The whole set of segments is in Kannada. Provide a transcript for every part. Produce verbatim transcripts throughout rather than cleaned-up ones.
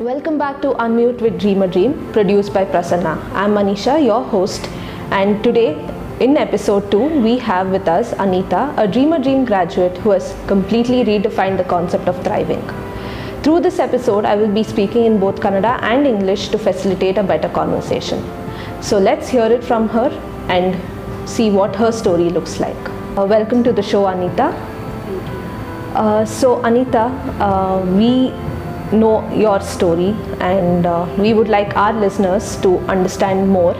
Welcome back to Unmute with Dream a Dream, produced by Prasanna. I'm Manisha, your host, and today in episode two, we have with us Anita, a Dream a Dream graduate who has completely redefined the concept of thriving. Through this episode, I will be speaking in both Kannada and English to facilitate a better conversation. So let's hear it from her and see what her story looks like. Uh, welcome to the show, Anita. Uh, so Anita, uh, we know your story, and uh, we would like our listeners to understand more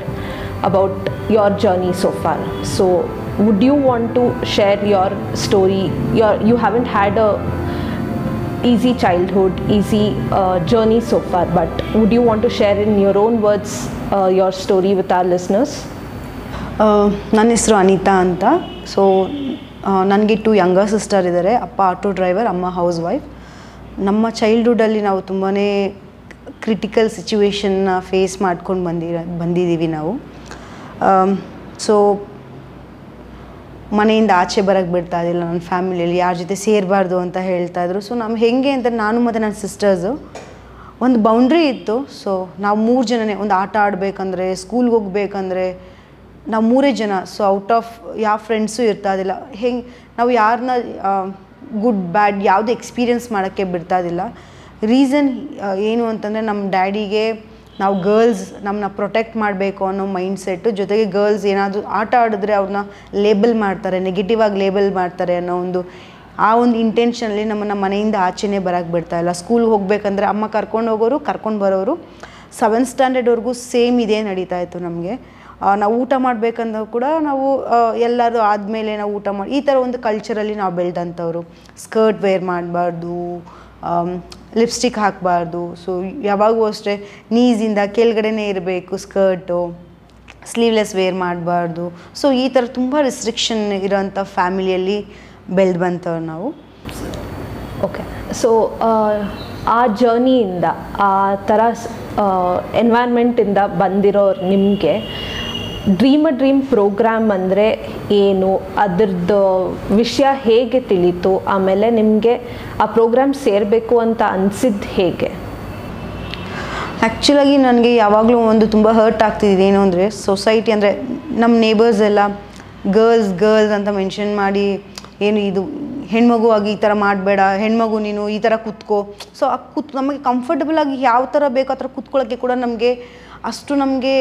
about your journey so far. So would you want to share your story? Your, you haven't had a easy childhood, easy uh, journey so far, but would you want to share in your own words uh, your story with our listeners? ನನ್ನ ಹೆಸರು ಅನಿತಾ ಅಂತ. ಸೊ ನನಗೆ ಟು ಯಂಗರ್ ಸಿಸ್ಟರ್ ಇದ್ದಾರೆ. ಅಪ್ಪ ಆಟೋ ಡ್ರೈವರ್, ಅಮ್ಮ ಹೌಸ್ ವೈಫ್. ನಮ್ಮ ಚೈಲ್ಡ್ಹುಡ್ಡಲ್ಲಿ ನಾವು ತುಂಬಾ ಕ್ರಿಟಿಕಲ್ ಸಿಚುವೇಶನ್ನ ಫೇಸ್ ಮಾಡ್ಕೊಂಡು ಬಂದಿ ಬಂದಿದ್ದೀವಿ ನಾವು. ಸೊ ಮನೆಯಿಂದ ಆಚೆ ಬರೋಕ್ಕೆ ಬಿಡ್ತಾ ಇದ್ದಿಲ್ಲ. ನನ್ನ ಫ್ಯಾಮಿಲಿಯಲ್ಲಿ ಯಾರ ಜೊತೆ ಸೇರಬಾರ್ದು ಅಂತ ಹೇಳ್ತಾಯಿದ್ರು. ಸೊ ನಮ್ಮ ಹೇಗೆ ಅಂತ ನಾನು ಮತ್ತು ನನ್ನ ಸಿಸ್ಟರ್ಸು ಒಂದು ಬೌಂಡ್ರಿ ಇತ್ತು. ಸೊ ನಾವು ಮೂರು ಜನನೇ ಒಂದು ಆಟ ಆಡಬೇಕಂದ್ರೆ, ಸ್ಕೂಲ್ಗೆ ಹೋಗ್ಬೇಕಂದ್ರೆ ನಾವು ಮೂರೇ ಜನ. ಸೊ ಔಟ್ ಆಫ್ ಯಾವ ಫ್ರೆಂಡ್ಸು ಇರ್ತಾಯಿಲ್ಲ. ಹೆಂಗೆ ನಾವು ಯಾರನ್ನ ಗುಡ್ ಬ್ಯಾಡ್ ಯಾವುದೇ ಎಕ್ಸ್ಪೀರಿಯೆನ್ಸ್ ಮಾಡೋಕ್ಕೆ ಬಿಡ್ತಾಯಿಲ್ಲ. ರೀಸನ್ ಏನು ಅಂತಂದರೆ, ನಮ್ಮ ಡ್ಯಾಡಿಗೆ ನಾವು ಗರ್ಲ್ಸ್ ನಮ್ಮನ್ನ ಪ್ರೊಟೆಕ್ಟ್ ಮಾಡಬೇಕು ಅನ್ನೋ ಮೈಂಡ್ ಸೆಟ್ಟು, ಜೊತೆಗೆ ಗರ್ಲ್ಸ್ ಏನಾದರೂ ಆಟ ಆಡಿದ್ರೆ ಅವ್ರನ್ನ ಲೇಬಲ್ ಮಾಡ್ತಾರೆ, ನೆಗೆಟಿವ್ ಆಗಿ ಲೇಬಲ್ ಮಾಡ್ತಾರೆ ಅನ್ನೋ ಒಂದು ಆ ಒಂದು ಇಂಟೆನ್ಷನಲ್ಲಿ ನಮ್ಮನ್ನು ಮನೆಯಿಂದ ಆಚೆನೇ ಬರೋಕ್ಕೆ ಬಿಡ್ತಾಯಿಲ್ಲ. ಸ್ಕೂಲ್ಗೆ ಹೋಗ್ಬೇಕಂದ್ರೆ ಅಮ್ಮ ಕರ್ಕೊಂಡು ಹೋಗೋರು, ಕರ್ಕೊಂಡು ಬರೋರು, ಸೆವೆಂತ್ ಸ್ಟ್ಯಾಂಡರ್ಡ್ವರೆಗೂ ಸೇಮ್ ಇದೇ ನಡೀತಾ ಇತ್ತು ನಮಗೆ. ನಾವು ಊಟ ಮಾಡಬೇಕಂದ್ರೂ ಕೂಡ ನಾವು ಎಲ್ಲರೂ ಆದಮೇಲೆ ನಾವು ಊಟ ಮಾಡಿ ಈ ಥರ ಒಂದು ಕಲ್ಚರಲ್ಲಿ ನಾವು ಬೆಳೆದಂಥವ್ರು. ಸ್ಕರ್ಟ್ ವೇರ್ ಮಾಡಬಾರ್ದು, ಲಿಪ್ಸ್ಟಿಕ್ ಹಾಕಬಾರ್ದು. ಸೊ ಯಾವಾಗೂ ಅಷ್ಟೇ ನೀಸಿಂದ ಕೆಳಗಡೆನೇ ಇರಬೇಕು, ಸ್ಕರ್ಟು ಸ್ಲೀವ್ಲೆಸ್ ವೇರ್ ಮಾಡಬಾರ್ದು. ಸೊ ಈ ಥರ ತುಂಬ ರಿಸ್ಟ್ರಿಕ್ಷನ್ ಇರೋಂಥ ಫ್ಯಾಮಿಲಿಯಲ್ಲಿ ಬೆಳೆದು ಬಂತವ್ರು ನಾವು. ಓಕೆ, ಸೊ ಆ ಜರ್ನಿಯಿಂದ, ಆ ಥರ ಎನ್ವೈರ್ಮೆಂಟಿಂದ ಬಂದಿರೋರು ನಿಮಗೆ ಡ್ರೀಮ್ ಅ ಡ್ರೀಮ್ ಪ್ರೋಗ್ರಾಮ್ ಅಂದರೆ ಏನು, ಅದರದ್ದು ವಿಷಯ ಹೇಗೆ ತಿಳಿಯಿತು? ಆಮೇಲೆ ನಿಮಗೆ ಆ ಪ್ರೋಗ್ರಾಮ್ ಸೇರಬೇಕು ಅಂತ ಅನಿಸಿದ್ದು ಹೇಗೆ? ಆ್ಯಕ್ಚುಲಾಗಿ ನನಗೆ ಯಾವಾಗಲೂ ಒಂದು ತುಂಬ ಹರ್ಟ್ ಆಗ್ತಿದೆ ಏನು ಅಂದರೆ, ಸೊಸೈಟಿ ಅಂದರೆ ನಮ್ಮ ನೇಬರ್ಸ್ ಎಲ್ಲ ಗರ್ಲ್ಸ್ ಗರ್ಲ್ಸ್ ಅಂತ ಮೆನ್ಷನ್ ಮಾಡಿ, ಏನು ಇದು ಹೆಣ್ಮಗು ಆಗಿ ಈ ಥರ ಮಾಡಬೇಡ, ಹೆಣ್ಮಗು ನೀನು ಈ ಥರ ಕೂತ್ಕೋ. ಸೊ ಆ ಕೂತ್ ನಮಗೆ ಕಂಫರ್ಟಬಲ್ ಆಗಿ ಯಾವ ಥರ ಬೇಕೋ ಆ ಥರ ಕೂತ್ಕೊಳ್ಳೋಕ್ಕೆ ಕೂಡ ನಮಗೆ ಅಷ್ಟು ನಮಗೆ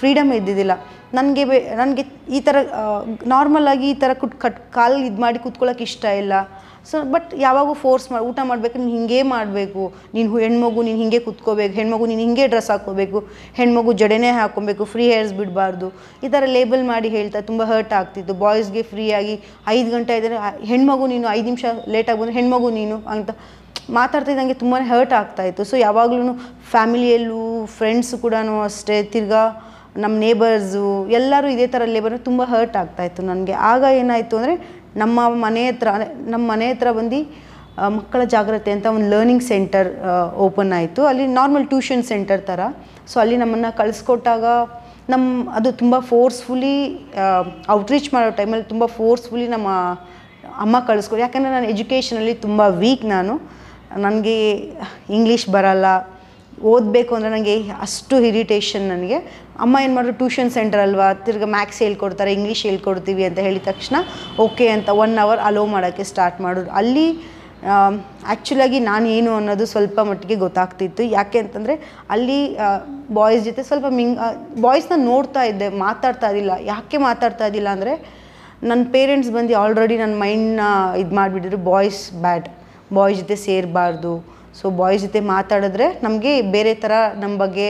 ಫ್ರೀಡಮ್ ಇದ್ದಿದ್ದಿಲ್ಲ. ನನಗೆ ಬೇ ನನಗೆ ಈ ಥರ ನಾರ್ಮಲಾಗಿ ಈ ಥರ ಕುಟ್ ಕಟ್ ಕಾಲು ಇದು ಮಾಡಿ ಕೂತ್ಕೊಳ್ಳೋಕೆ ಇಷ್ಟ ಇಲ್ಲ. ಸೊ ಬಟ್ ಯಾವಾಗೂ ಫೋರ್ಸ್ ಮಾಡಿ ಊಟ ಮಾಡಬೇಕು, ನೀನು ಹೀಗೆ ಮಾಡಬೇಕು, ನೀನು ಹೆಣ್ಮಗು ನೀನು ಹೀಗೆ ಕೂತ್ಕೋಬೇಕು, ಹೆಣ್ಮಗು ನೀನು ಹೀಗೆ ಡ್ರೆಸ್ ಹಾಕ್ಕೋಬೇಕು, ಹೆಣ್ಮಗು ಜಡೆನೇ ಹಾಕ್ಕೊಬೇಕು, ಫ್ರೀ ಹೇರ್ಸ್ ಬಿಡಬಾರ್ದು, ಈ ಥರ ಲೇಬಲ್ ಮಾಡಿ ಹೇಳ್ತಾ ತುಂಬ ಹರ್ಟ್ ಆಗ್ತಿತ್ತು. ಬಾಯ್ಸ್ಗೆ ಫ್ರೀಯಾಗಿ ಐದು ಗಂಟೆ ಇದ್ದರೆ ಹೆಣ್ಮಗು ನೀನು, ಐದು ನಿಮಿಷ ಲೇಟಾಗಿ ಬಂದರೆ ಹೆಣ್ಮಗು ನೀನು ಅಂತ ಮಾತಾಡ್ತಿದ್ದು ನನಗೆ ತುಂಬಾ ಹರ್ಟ್ ಆಗ್ತಾಯಿತ್ತು. ಸೊ ಯಾವಾಗಲೂ ಫ್ಯಾಮಿಲಿಯಲ್ಲೂ ಫ್ರೆಂಡ್ಸು ಕೂಡ ಅಷ್ಟೇ, ತಿರ್ಗಾ ನಮ್ಮ ನೇಬರ್ಸು ಎಲ್ಲರೂ ಇದೇ ಥರ ಲೇಬರ್ ತುಂಬ ಹರ್ಟ್ ಆಗ್ತಾಯಿತ್ತು ನನಗೆ. ಆಗ ಏನಾಯಿತು ಅಂದರೆ, ನಮ್ಮ ಮನೆ ಹತ್ರ ನಮ್ಮ ಮನೆ ಹತ್ರ ಬಂದು ಮಕ್ಕಳ ಜಾಗೃತಿ ಅಂತ ಒಂದು ಲರ್ನಿಂಗ್ ಸೆಂಟರ್ ಓಪನ್ ಆಯಿತು. ಅಲ್ಲಿ ನಾರ್ಮಲ್ ಟ್ಯೂಷನ್ ಸೆಂಟರ್ ಥರ. ಸೊ ಅಲ್ಲಿ ನಮ್ಮನ್ನು ಕಳಿಸ್ಕೊಟ್ಟಾಗ ನಮ್ಮ ಅದು ತುಂಬ ಫೋರ್ಸ್ಫುಲಿ ಔಟ್ರೀಚ್ ಮಾಡೋ ಟೈಮಲ್ಲಿ ತುಂಬ ಫೋರ್ಸ್ಫುಲಿ ನಮ್ಮ ಅಮ್ಮ ಕಳಿಸ್ಕೊ. ಯಾಕಂದರೆ ನಾನು ಎಜುಕೇಷನಲ್ಲಿ ತುಂಬ ವೀಕ್. ನಾನು ನನಗೆ ಇಂಗ್ಲೀಷ್ ಬರಲ್ಲ, ಓದಬೇಕು ಅಂದರೆ ನನಗೆ ಅಷ್ಟು ಇರಿಟೇಷನ್ ನನಗೆ. ಅಮ್ಮ ಏನು ಮಾಡಿದ್ರು, ಟ್ಯೂಷನ್ ಸೆಂಟರ್ ಅಲ್ವಾ, ತಿರ್ಗಿ ಮ್ಯಾಥ್ಸ್ ಹೇಳ್ಕೊಡ್ತಾರೆ, ಇಂಗ್ಲೀಷ್ ಹೇಳ್ಕೊಡ್ತೀವಿ ಅಂತ ಹೇಳಿದ ತಕ್ಷಣ ಓಕೆ ಅಂತ ಒನ್ ಅವರ್ ಅಲೋ ಮಾಡೋಕ್ಕೆ ಸ್ಟಾರ್ಟ್ ಮಾಡೋರು. ಅಲ್ಲಿ ಆ್ಯಕ್ಚುಲಾಗಿ ನಾನು ಏನು ಅನ್ನೋದು ಸ್ವಲ್ಪ ಮಟ್ಟಿಗೆ ಗೊತ್ತಾಗ್ತಿತ್ತು. ಯಾಕೆ ಅಂತಂದರೆ ಅಲ್ಲಿ ಬಾಯ್ಸ್ ಜೊತೆ ಸ್ವಲ್ಪ ಮಿಂಗ್ ಬಾಯ್ಸ್ನ ನೋಡ್ತಾ ಇದ್ದೆ, ಮಾತಾಡ್ತಾ ಇದ್ದಿಲ್ಲ. ಯಾಕೆ ಮಾತಾಡ್ತಾ ಇದ್ದಿಲ್ಲ ಅಂದರೆ, ನನ್ನ ಪೇರೆಂಟ್ಸ್ ಬಂದು ಆಲ್ರೆಡಿ ನನ್ನ ಮೈಂಡ್ನ ಇದು ಮಾಡಿಬಿಟ್ಟಿದ್ರು, ಬಾಯ್ಸ್ ಬ್ಯಾಡ್, ಬಾಯ್ಸ್ ಜೊತೆ ಸೇರಬಾರ್ದು, ಸೊ ಬಾಯ್ಸ್ ಜೊತೆ ಮಾತಾಡಿದ್ರೆ ನಮಗೆ ಬೇರೆ ಥರ ನಮ್ಮ ಬಗ್ಗೆ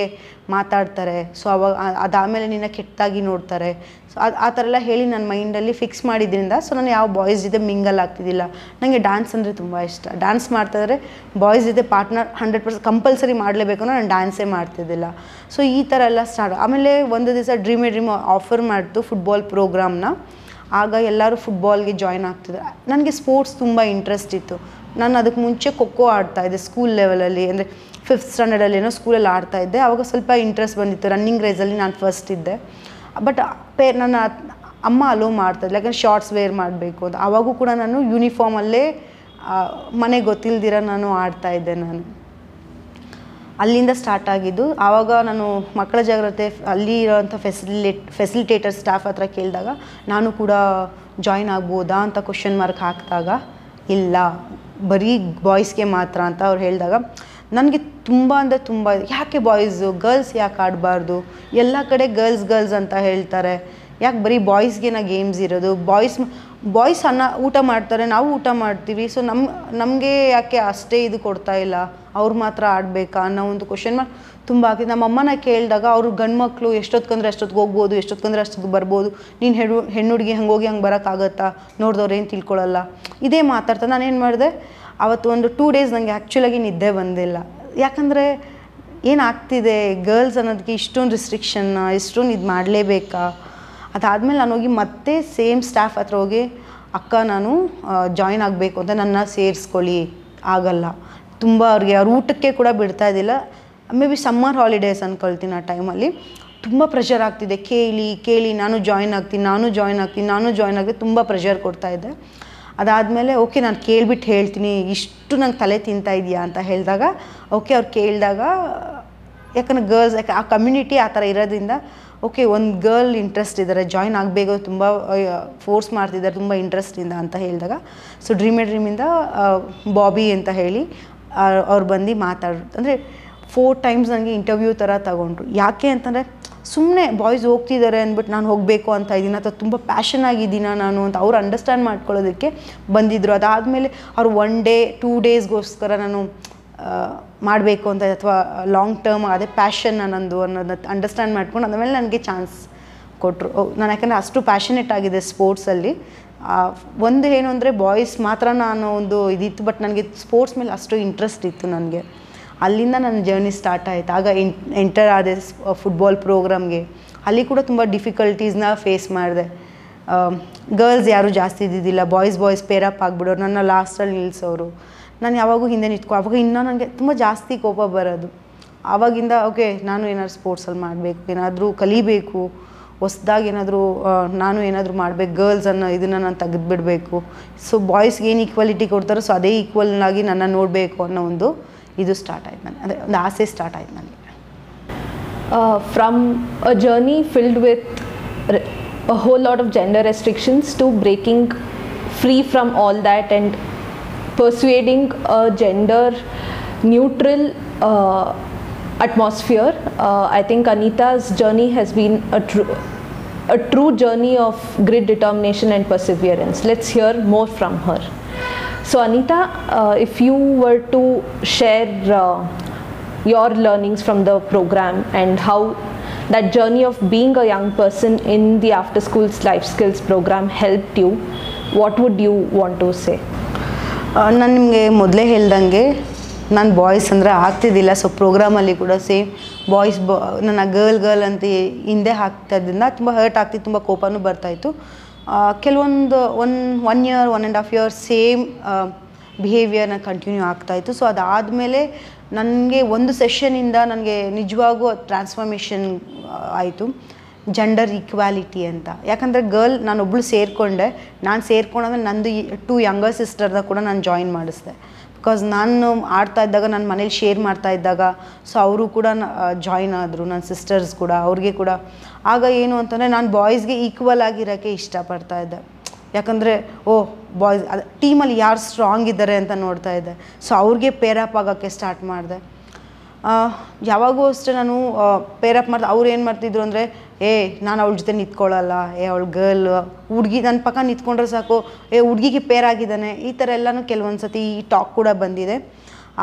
ಮಾತಾಡ್ತಾರೆ, ಸೊ ಅವಾಗ ಅದಾದಮೇಲೆ ನಿನ್ನ ಕೆಟ್ಟಾಗಿ ನೋಡ್ತಾರೆ. ಸೊ ಅದು ಆ ಥರ ಎಲ್ಲ ಹೇಳಿ ನನ್ನ ಮೈಂಡಲ್ಲಿ ಫಿಕ್ಸ್ ಮಾಡಿದ್ರಿಂದ ಸೊ ನಾನು ಯಾವ ಬಾಯ್ಸ್ ಜೊತೆ ಮಿಂಗಲ್ ಆಗ್ತಿದ್ದಿಲ್ಲ. ನನಗೆ ಡ್ಯಾನ್ಸ್ ಅಂದರೆ ತುಂಬ ಇಷ್ಟ. ಡ್ಯಾನ್ಸ್ ಮಾಡ್ತಾಯಿದ್ರೆ ಬಾಯ್ಸ್ ಜೊತೆ ಪಾರ್ಟ್ನರ್ ಹಂಡ್ರೆಡ್ ಪರ್ಸೆಂಟ್ ಕಂಪಲ್ಸರಿ ಮಾಡಲೇಬೇಕು ಅನ್ನೋ ನಾನು ಡ್ಯಾನ್ಸೇ ಮಾಡ್ತಿದ್ದಿಲ್ಲ. ಸೊ ಈ ಥರ ಎಲ್ಲ ಸ್ಟಾರ್ಟ್. ಆಮೇಲೆ ಒಂದು ದಿವಸ ಡ್ರೀಮ್ ಎ ಡ್ರೀಮ್ ಆಫರ್ ಮಾಡ್ತು ಫುಟ್ಬಾಲ್ ಪ್ರೋಗ್ರಾಮ್ನ. ಆಗ ಎಲ್ಲರೂ ಫುಟ್ಬಾಲ್ಗೆ ಜಾಯ್ನ್ ಆಗ್ತಿದ್ರು. ನನಗೆ ಸ್ಪೋರ್ಟ್ಸ್ ತುಂಬ ಇಂಟ್ರೆಸ್ಟ್ ಇತ್ತು. ನಾನು ಅದಕ್ಕೆ ಮುಂಚೆ ಖೋಖೋ ಆಡ್ತಾಯಿದ್ದೆ ಸ್ಕೂಲ್ ಲೆವೆಲಲ್ಲಿ, ಅಂದರೆ ಫಿಫ್ತ್ ಸ್ಟ್ಯಾಂಡರ್ಡಲ್ಲಿ ಏನೋ ಸ್ಕೂಲಲ್ಲಿ ಆಡ್ತಾಯಿದ್ದೆ. ಆವಾಗ ಸ್ವಲ್ಪ ಇಂಟ್ರೆಸ್ಟ್ ಬಂದಿತ್ತು. ರನ್ನಿಂಗ್ ರೇಸಲ್ಲಿ ನಾನು ಫಸ್ಟ್ ಇದ್ದೆ. ಬಟ್ ಪೇ ನನ್ನ ಅಮ್ಮ ಅಲೋ ಮಾಡ್ತಾಯಿದ್ದೆ, ಯಾಕಂದರೆ ಶಾರ್ಟ್ಸ್ ವೇರ್ ಮಾಡಬೇಕು ಅಂತ. ಆವಾಗೂ ಕೂಡ ನಾನು ಯೂನಿಫಾರ್ಮಲ್ಲೇ ಮನೆಗೆ ಗೊತ್ತಿಲ್ದಿರ ನಾನು ಆಡ್ತಾಯಿದ್ದೆ. ನಾನು ಅಲ್ಲಿಂದ ಸ್ಟಾರ್ಟ್ ಆಗಿದ್ದು. ಆವಾಗ ನಾನು ಮಕ್ಕಳ ಜಾಗ್ರತೆ ಅಲ್ಲಿ ಇರೋಂಥ ಫೆಸಿಲಿಟ್ ಫೆಸಿಲಿಟೇಟರ್ ಸ್ಟಾಫ್ ಹತ್ರ ಕೇಳಿದಾಗ ನಾನು ಕೂಡ ಜಾಯಿನ್ ಆಗ್ಬೋದಾ ಅಂತ ಕ್ವಶನ್ ಮಾರ್ಕ್ ಹಾಕಿದಾಗ ಇಲ್ಲ ಬರೀ ಬಾಯ್ಸ್ಗೆ ಮಾತ್ರ ಅಂತ ಅವ್ರು ಹೇಳಿದಾಗ ನನಗೆ ತುಂಬ ಅಂದರೆ ತುಂಬ ಯಾಕೆ ಬಾಯ್ಸು ಗರ್ಲ್ಸ್ ಯಾಕೆ ಆಡಬಾರ್ದು, ಎಲ್ಲ ಕಡೆ ಗರ್ಲ್ಸ್ ಗರ್ಲ್ಸ್ ಅಂತ ಹೇಳ್ತಾರೆ, ಯಾಕೆ ಬರೀ ಬಾಯ್ಸ್ಗೆನ ಗೇಮ್ಸ್ ಇರೋದು, ಬಾಯ್ಸ್ ಬಾಯ್ಸ್ ಅನ್ನ ಊಟ ಮಾಡ್ತಾರೆ ನಾವು ಊಟ ಮಾಡ್ತೀವಿ, ಸೊ ನಮ್ಮ ನಮಗೆ ಯಾಕೆ ಅಷ್ಟೇ ಇದು ಕೊಡ್ತಾಯಿಲ್ಲ, ಅವ್ರು ಮಾತ್ರ ಆಡಬೇಕಾ ಅನ್ನೋ ಒಂದು ಕ್ವಶನ್ ಮಾರ್ಕ್ ತುಂಬ ಆಗ್ತಿದೆ. ನಮ್ಮಮ್ಮನ ಕೇಳಿದಾಗ ಅವರು ಗಂಡು ಮಕ್ಕಳು ಎಷ್ಟೊತ್ಕಂದ್ರೆ ಅಷ್ಟೊತ್ತಿಗೆ ಹೋಗ್ಬೋದು, ಎಷ್ಟೊತ್ಕಂದ್ರೆ ಅಷ್ಟೊತ್ತಿಗೆ ಬರ್ಬೋದು, ನೀನು ಹೆಣ್ಣು ಹೆಣ್ಣು ಹುಡುಗಿ ಹಂಗೆ ಹೋಗಿ ಹಂಗೆ ಬರೋಕ್ಕಾಗತ್ತಾ, ನೋಡಿದವ್ರೇನು ತಿಳ್ಕೊಳ್ಳಲ್ಲ, ಇದೇ ಮಾತಾಡ್ತಾ ನಾನೇನು ಮಾಡಿದೆ ಅವತ್ತು ಒಂದು ಟೂ ಡೇಸ್ ನನಗೆ ಆ್ಯಕ್ಚುಲಾಗಿ ನಿದ್ದೆ ಬಂದಿಲ್ಲ. ಯಾಕಂದರೆ ಏನಾಗ್ತಿದೆ ಗರ್ಲ್ಸ್ ಅನ್ನೋದಕ್ಕೆ ಇಷ್ಟೊಂದು ರಿಸ್ಟ್ರಿಕ್ಷನ್ನ, ಇಷ್ಟೊಂದು ಇದು ಮಾಡಲೇಬೇಕಾ. ಅದಾದಮೇಲೆ ನಾನು ಹೋಗಿ ಮತ್ತೆ ಸೇಮ್ ಸ್ಟಾಫ್ ಹತ್ರ ಹೋಗಿ ಅಕ್ಕ ನಾನು ಜಾಯಿನ್ ಆಗಬೇಕು ಅಂತ, ನನ್ನ ಸೇರಿಸ್ಕೊಳ್ಳಿ, ಆಗಲ್ಲ ತುಂಬ ಅವ್ರಿಗೆ ಅವ್ರ ಊಟಕ್ಕೆ ಕೂಡ ಬಿಡ್ತಾಯಿದ್ದಿಲ್ಲ. ಮೇ ಬಿ ಸಮ್ಮರ್ ಹಾಲಿಡೇಸ್ ಅಂದ್ಕೊಳ್ತೀನಿ, ಆ ಟೈಮಲ್ಲಿ ತುಂಬ ಪ್ರೆಷರ್ ಆಗ್ತಿದೆ, ಕೇಳಿ ಕೇಳಿ ನಾನು ಜಾಯಿನ್ ಆಗ್ತೀನಿ ನಾನು ಜಾಯಿನ್ ಆಗ್ತೀನಿ ನಾನು ಜಾಯಿನ್ ಆಗ್ತೀನಿ ತುಂಬ ಪ್ರೆಷರ್ ಕೊಡ್ತಾಯಿದ್ದೆ. ಅದಾದಮೇಲೆ ಓಕೆ ನಾನು ಕೇಳಿಬಿಟ್ಟು ಹೇಳ್ತೀನಿ ಇಷ್ಟು ನಂಗೆ ತಲೆ ತಿಂತಾ ಇದೆಯಾ ಅಂತ ಹೇಳಿದಾಗ ಓಕೆ ಅವ್ರು ಕೇಳಿದಾಗ, ಯಾಕಂದರೆ ಗರ್ಲ್ಸ್ ಯಾಕೆ ಆ ಕಮ್ಯುನಿಟಿ ಆ ಥರ ಇರೋದ್ರಿಂದ ಓಕೆ ಒಂದು ಗರ್ಲ್ ಇಂಟ್ರೆಸ್ಟ್ ಇದ್ದಾರೆ ಜಾಯಿನ್ ಆಗಬೇಕು, ತುಂಬ ಫೋರ್ಸ್ ಮಾಡ್ತಿದ್ದಾರೆ ತುಂಬ ಇಂಟ್ರೆಸ್ಟಿಂದ ಅಂತ ಹೇಳಿದಾಗ, ಸೊ ಡ್ರೀಮ್ ಎ ಡ್ರೀಮಿಂದ ಬಾಬಿ ಅಂತ ಹೇಳಿ ಅವ್ರು ಬಂದು ಮಾತಾಡೋದು. ಅಂದರೆ ಫೋರ್ ಟೈಮ್ಸ್ ನನಗೆ ಇಂಟರ್ವ್ಯೂ ಥರ ತಗೊಂಡ್ರು. ಯಾಕೆ ಅಂತಂದರೆ ಸುಮ್ಮನೆ ಬಾಯ್ಸ್ ಹೋಗ್ತಿದ್ದಾರೆ ಅಂದ್ಬಿಟ್ಟು ನಾನು ಹೋಗಬೇಕು ಅಂತ ಇದ್ದೀನಿ ಅಥವಾ ತುಂಬ ಪ್ಯಾಷನ್ ಆಗಿದ್ದೀನ ನಾನು ಅಂತ ಅವ್ರು ಅಂಡರ್ಸ್ಟ್ಯಾಂಡ್ ಮಾಡ್ಕೊಳ್ಳೋದಕ್ಕೆ ಬಂದಿದ್ದರು. ಅದಾದಮೇಲೆ ಅವ್ರು ಒನ್ ಡೇ ಟೂ ಡೇಸ್ಗೋಸ್ಕರ ನಾನು ಮಾಡಬೇಕು ಅಂತ ಅಥವಾ ಲಾಂಗ್ ಟರ್ಮ್ ಅದೇ ಪ್ಯಾಷನ್ ನನ್ನದು ಅನ್ನೋದನ್ನ ಅಂಡರ್ಸ್ಟ್ಯಾಂಡ್ ಮಾಡ್ಕೊಂಡು ಅದಾದಮೇಲೆ ನನಗೆ ಚಾನ್ಸ್ ಕೊಟ್ಟರು. ನಾನು ಯಾಕಂದರೆ ಅಷ್ಟು ಪ್ಯಾಷನೇಟ್ ಆಗಿದೆ ಸ್ಪೋರ್ಟ್ಸಲ್ಲಿ. ಒಂದು ಏನು ಅಂದರೆ ಬಾಯ್ಸ್ ಮಾತ್ರ ನಾನು ಒಂದು ಇದಿತ್ತು, ಬಟ್ ನನಗೆ ಸ್ಪೋರ್ಟ್ಸ್ ಮೇಲೆ ಅಷ್ಟು ಇಂಟ್ರೆಸ್ಟ್ ಇತ್ತು ನನಗೆ. ಅಲ್ಲಿಂದ ನನ್ನ ಜರ್ನಿ ಸ್ಟಾರ್ಟ್ ಆಯಿತು. ಆಗ ಎಂ ಎಂಟರ್ ಆದೆ ಫುಟ್ಬಾಲ್ ಪ್ರೋಗ್ರಾಮ್ಗೆ. ಅಲ್ಲಿ ಕೂಡ ತುಂಬ ಡಿಫಿಕಲ್ಟೀಸ್ನ ಫೇಸ್ ಮಾಡಿದೆ. ಗರ್ಲ್ಸ್ ಯಾರೂ ಜಾಸ್ತಿ ಇದ್ದಿದ್ದಿಲ್ಲ, ಬಾಯ್ಸ್ ಬಾಯ್ಸ್ ಪೇರಪ್ ಆಗಿಬಿಡೋರು, ನನ್ನ ಲಾಸ್ಟಲ್ಲಿ ನಿಲ್ಲಿಸೋರು, ನಾನು ಯಾವಾಗೂ ಹಿಂದೆ ನಿಂತ್ಕೊ. ಆವಾಗ ಇನ್ನೂ ನನಗೆ ತುಂಬ ಜಾಸ್ತಿ ಕೋಪ ಬರೋದು. ಆವಾಗಿಂದ ಓಕೆ ನಾನು ಏನಾದ್ರು ಸ್ಪೋರ್ಟ್ಸಲ್ಲಿ ಮಾಡಬೇಕು, ಏನಾದರೂ ಕಲಿಬೇಕು, ಹೊಸ್ದಾಗಿ ಏನಾದರೂ ನಾನು ಏನಾದರೂ ಮಾಡಬೇಕು, ಗರ್ಲ್ಸನ್ನು ಇದನ್ನು ನಾನು ತೆಗೆದುಬಿಡಬೇಕು, ಸೊ ಬಾಯ್ಸ್ಗೆ ಏನು ಈಕ್ವಾಲಿಟಿ ಕೊಡ್ತಾರೋ ಸೊ ಅದೇ ಈಕ್ವಲ್ನಾಗಿ ನನ್ನ ನೋಡಬೇಕು ಅನ್ನೋ ಒಂದು ಇದು ಸ್ಟಾರ್ಟ್ ಆಯ್ತು ನನಗೆ, ಅಂದರೆ ಒಂದು ಆಸೆ ಸ್ಟಾರ್ಟ್ ಆಯ್ತು ನನಗೆ. From a journey filled with a whole lot of gender restrictions to breaking free from all that and persuading a gender neutral uh, atmosphere, uh, I think Anita's journey has been a true a true journey of great determination and perseverance. Let's hear more from her. So Anita, uh, if you were to share uh, your learnings from the program and how that journey of being a young person in the after school life skills program helped you, what would you want to say? ನಾನು ನಿಮಗೆ ಮೊದಲೇ ಹೇಳ್ದಂಗೆ ನಾನು ಬಾಯ್ಸ್ ಅಂದರೆ ಆಗ್ತಿದ್ದಿಲ್ಲ, ಸೊ ಪ್ರೋಗ್ರಾಮಲ್ಲಿ ಕೂಡ ಸೇಮ್ ಬಾಯ್ಸ್ ಬಾ ನನ್ನ ಗರ್ಲ್ ಗರ್ಲ್ ಅಂತ ಹಿಂದೆ ಹಾಕ್ತಿದ್ದರಿಂದ ತುಂಬ ಹರ್ಟ್ ಆಗ್ತಿತ್ತು, ತುಂಬ ಕೋಪನೂ ಬರ್ತಾಯಿತ್ತು. ಕೆಲವೊಂದು one one year one and half year same ಬಿಹೇವಿಯರ್ನ ಕಂಟಿನ್ಯೂ ಆಗ್ತಾಯಿತ್ತು. ಸೊ ಅದಾದಮೇಲೆ ನನಗೆ ಒಂದು ಸೆಷನಿಂದ ನನಗೆ ನಿಜವಾಗೂ ಟ್ರಾನ್ಸ್ಫಾರ್ಮೇಷನ್ ಆಯಿತು, ಜೆಂಡರ್ ಈಕ್ವಾಲಿಟಿ ಅಂತ. ಯಾಕಂದರೆ ಗರ್ಲ್ ನಾನೊಬ್ಬಳು ಸೇರಿಕೊಂಡೆ, ನಾನು ಸೇರ್ಕೊಂಡಾದ್ಮೇಲೆ ನಂದು ಟೂ ಯಂಗರ್ ಸಿಸ್ಟರ್ನ ಕೂಡ ನಾನು ಜಾಯಿನ್ ಮಾಡಿಸಿದೆ. ಬಿಕಾಸ್ ನಾನು ಆಡ್ತಾ ಇದ್ದಾಗ ನನ್ನ ಮನೇಲಿ ಶೇರ್ ಮಾಡ್ತಾ ಇದ್ದಾಗ ಸೊ ಅವರು ಕೂಡ ಜಾಯಿನ್ ಆದರು, ನನ್ನ ಸಿಸ್ಟರ್ಸ್ ಕೂಡ, ಅವ್ರಿಗೆ ಕೂಡ. ಆಗ ಏನು ಅಂತಂದರೆ ನಾನು ಬಾಯ್ಸ್ಗೆ ಈಕ್ವಲ್ ಆಗಿರೋಕ್ಕೆ ಇಷ್ಟಪಡ್ತಾ ಇದ್ದೆ. ಯಾಕಂದರೆ ಓ ಬಾಯ್ಸ್ ಅದು ಟೀಮಲ್ಲಿ ಯಾರು ಸ್ಟ್ರಾಂಗ್ ಇದ್ದಾರೆ ಅಂತ ನೋಡ್ತಾ ಇದ್ದೆ, ಸೊ ಅವ್ರಿಗೆ ಪೇರಪ್ ಆಗೋಕ್ಕೆ ಸ್ಟಾರ್ಟ್ ಮಾಡಿದೆ. ಯಾವಾಗೂ ಅಷ್ಟೇ ನಾನು ಪೇರಪ್ ಮಾಡ್ತಾ ಅವ್ರು ಏನು ಮಾಡ್ತಿದ್ರು ಅಂದರೆ ಏ ನಾನು ಅವಳ ಜೊತೆ ನಿಂತ್ಕೊಳ್ಳಲ್ಲ, ಏ ಅವಳು ಗರ್ಲ್ ಹುಡುಗಿ ನನ್ನ ಪಕ್ಕ ನಿಂತ್ಕೊಂಡ್ರೆ ಸಾಕು, ಏ ಹುಡುಗಿಗೆ ಪೇರಾಗಿದ್ದಾನೆ, ಈ ಥರ ಎಲ್ಲನೂ ಕೆಲವೊಂದು ಸತಿ ಈ ಟಾಕ್ ಕೂಡ ಬಂದಿದೆ.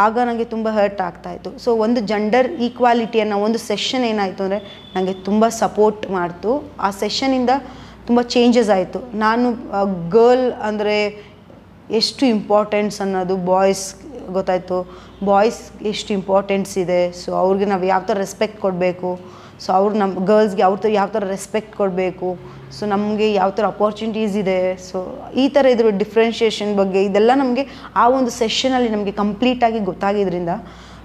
ಆಗ ನನಗೆ ತುಂಬ ಹರ್ಟ್ ಆಗ್ತಾಯಿತ್ತು. ಸೊ ಒಂದು ಜೆಂಡರ್ ಈಕ್ವಾಲಿಟಿಯನ್ನು ಒಂದು ಸೆಷನ್ ಏನಾಯಿತು ಅಂದರೆ ನನಗೆ ತುಂಬ ಸಪೋರ್ಟ್ ಮಾಡ್ತು. ಆ ಸೆಷನಿಂದ ತುಂಬ ಚೇಂಜಸ್ ಆಯಿತು. ನಾನು ಗರ್ಲ್ ಅಂದರೆ ಎಷ್ಟು ಇಂಪಾರ್ಟೆನ್ಸ್ ಅನ್ನೋದು ಬಾಯ್ಸ್ ಗೊತ್ತಾಯಿತು, ಬಾಯ್ಸ್ ಎಷ್ಟು ಇಂಪಾರ್ಟೆನ್ಸ್ ಇದೆ, ಸೊ ಅವ್ರಿಗೆ ನಾವು ಯಾವ ಥರ ರೆಸ್ಪೆಕ್ಟ್ ಕೊಡಬೇಕು, ಸೊ ಅವ್ರು ನಮ್ಮ ಗರ್ಲ್ಸ್ಗೆ ಅವ್ರ ಥರ ಯಾವ ಥರ ರೆಸ್ಪೆಕ್ಟ್ ಕೊಡಬೇಕು, ಸೊ ನಮಗೆ ಯಾವ ಥರ ಅಪೋರ್ಚುನಿಟೀಸ್ ಇದೆ, ಸೊ ಈ ಥರ ಇದ್ರ ಡಿಫ್ರೆನ್ಷಿಯೇಷನ್ ಬಗ್ಗೆ ಇದೆಲ್ಲ ನಮಗೆ ಆ ಒಂದು ಸೆಷನಲ್ಲಿ ನಮಗೆ ಕಂಪ್ಲೀಟಾಗಿ ಗೊತ್ತಾಗಿದ್ದರಿಂದ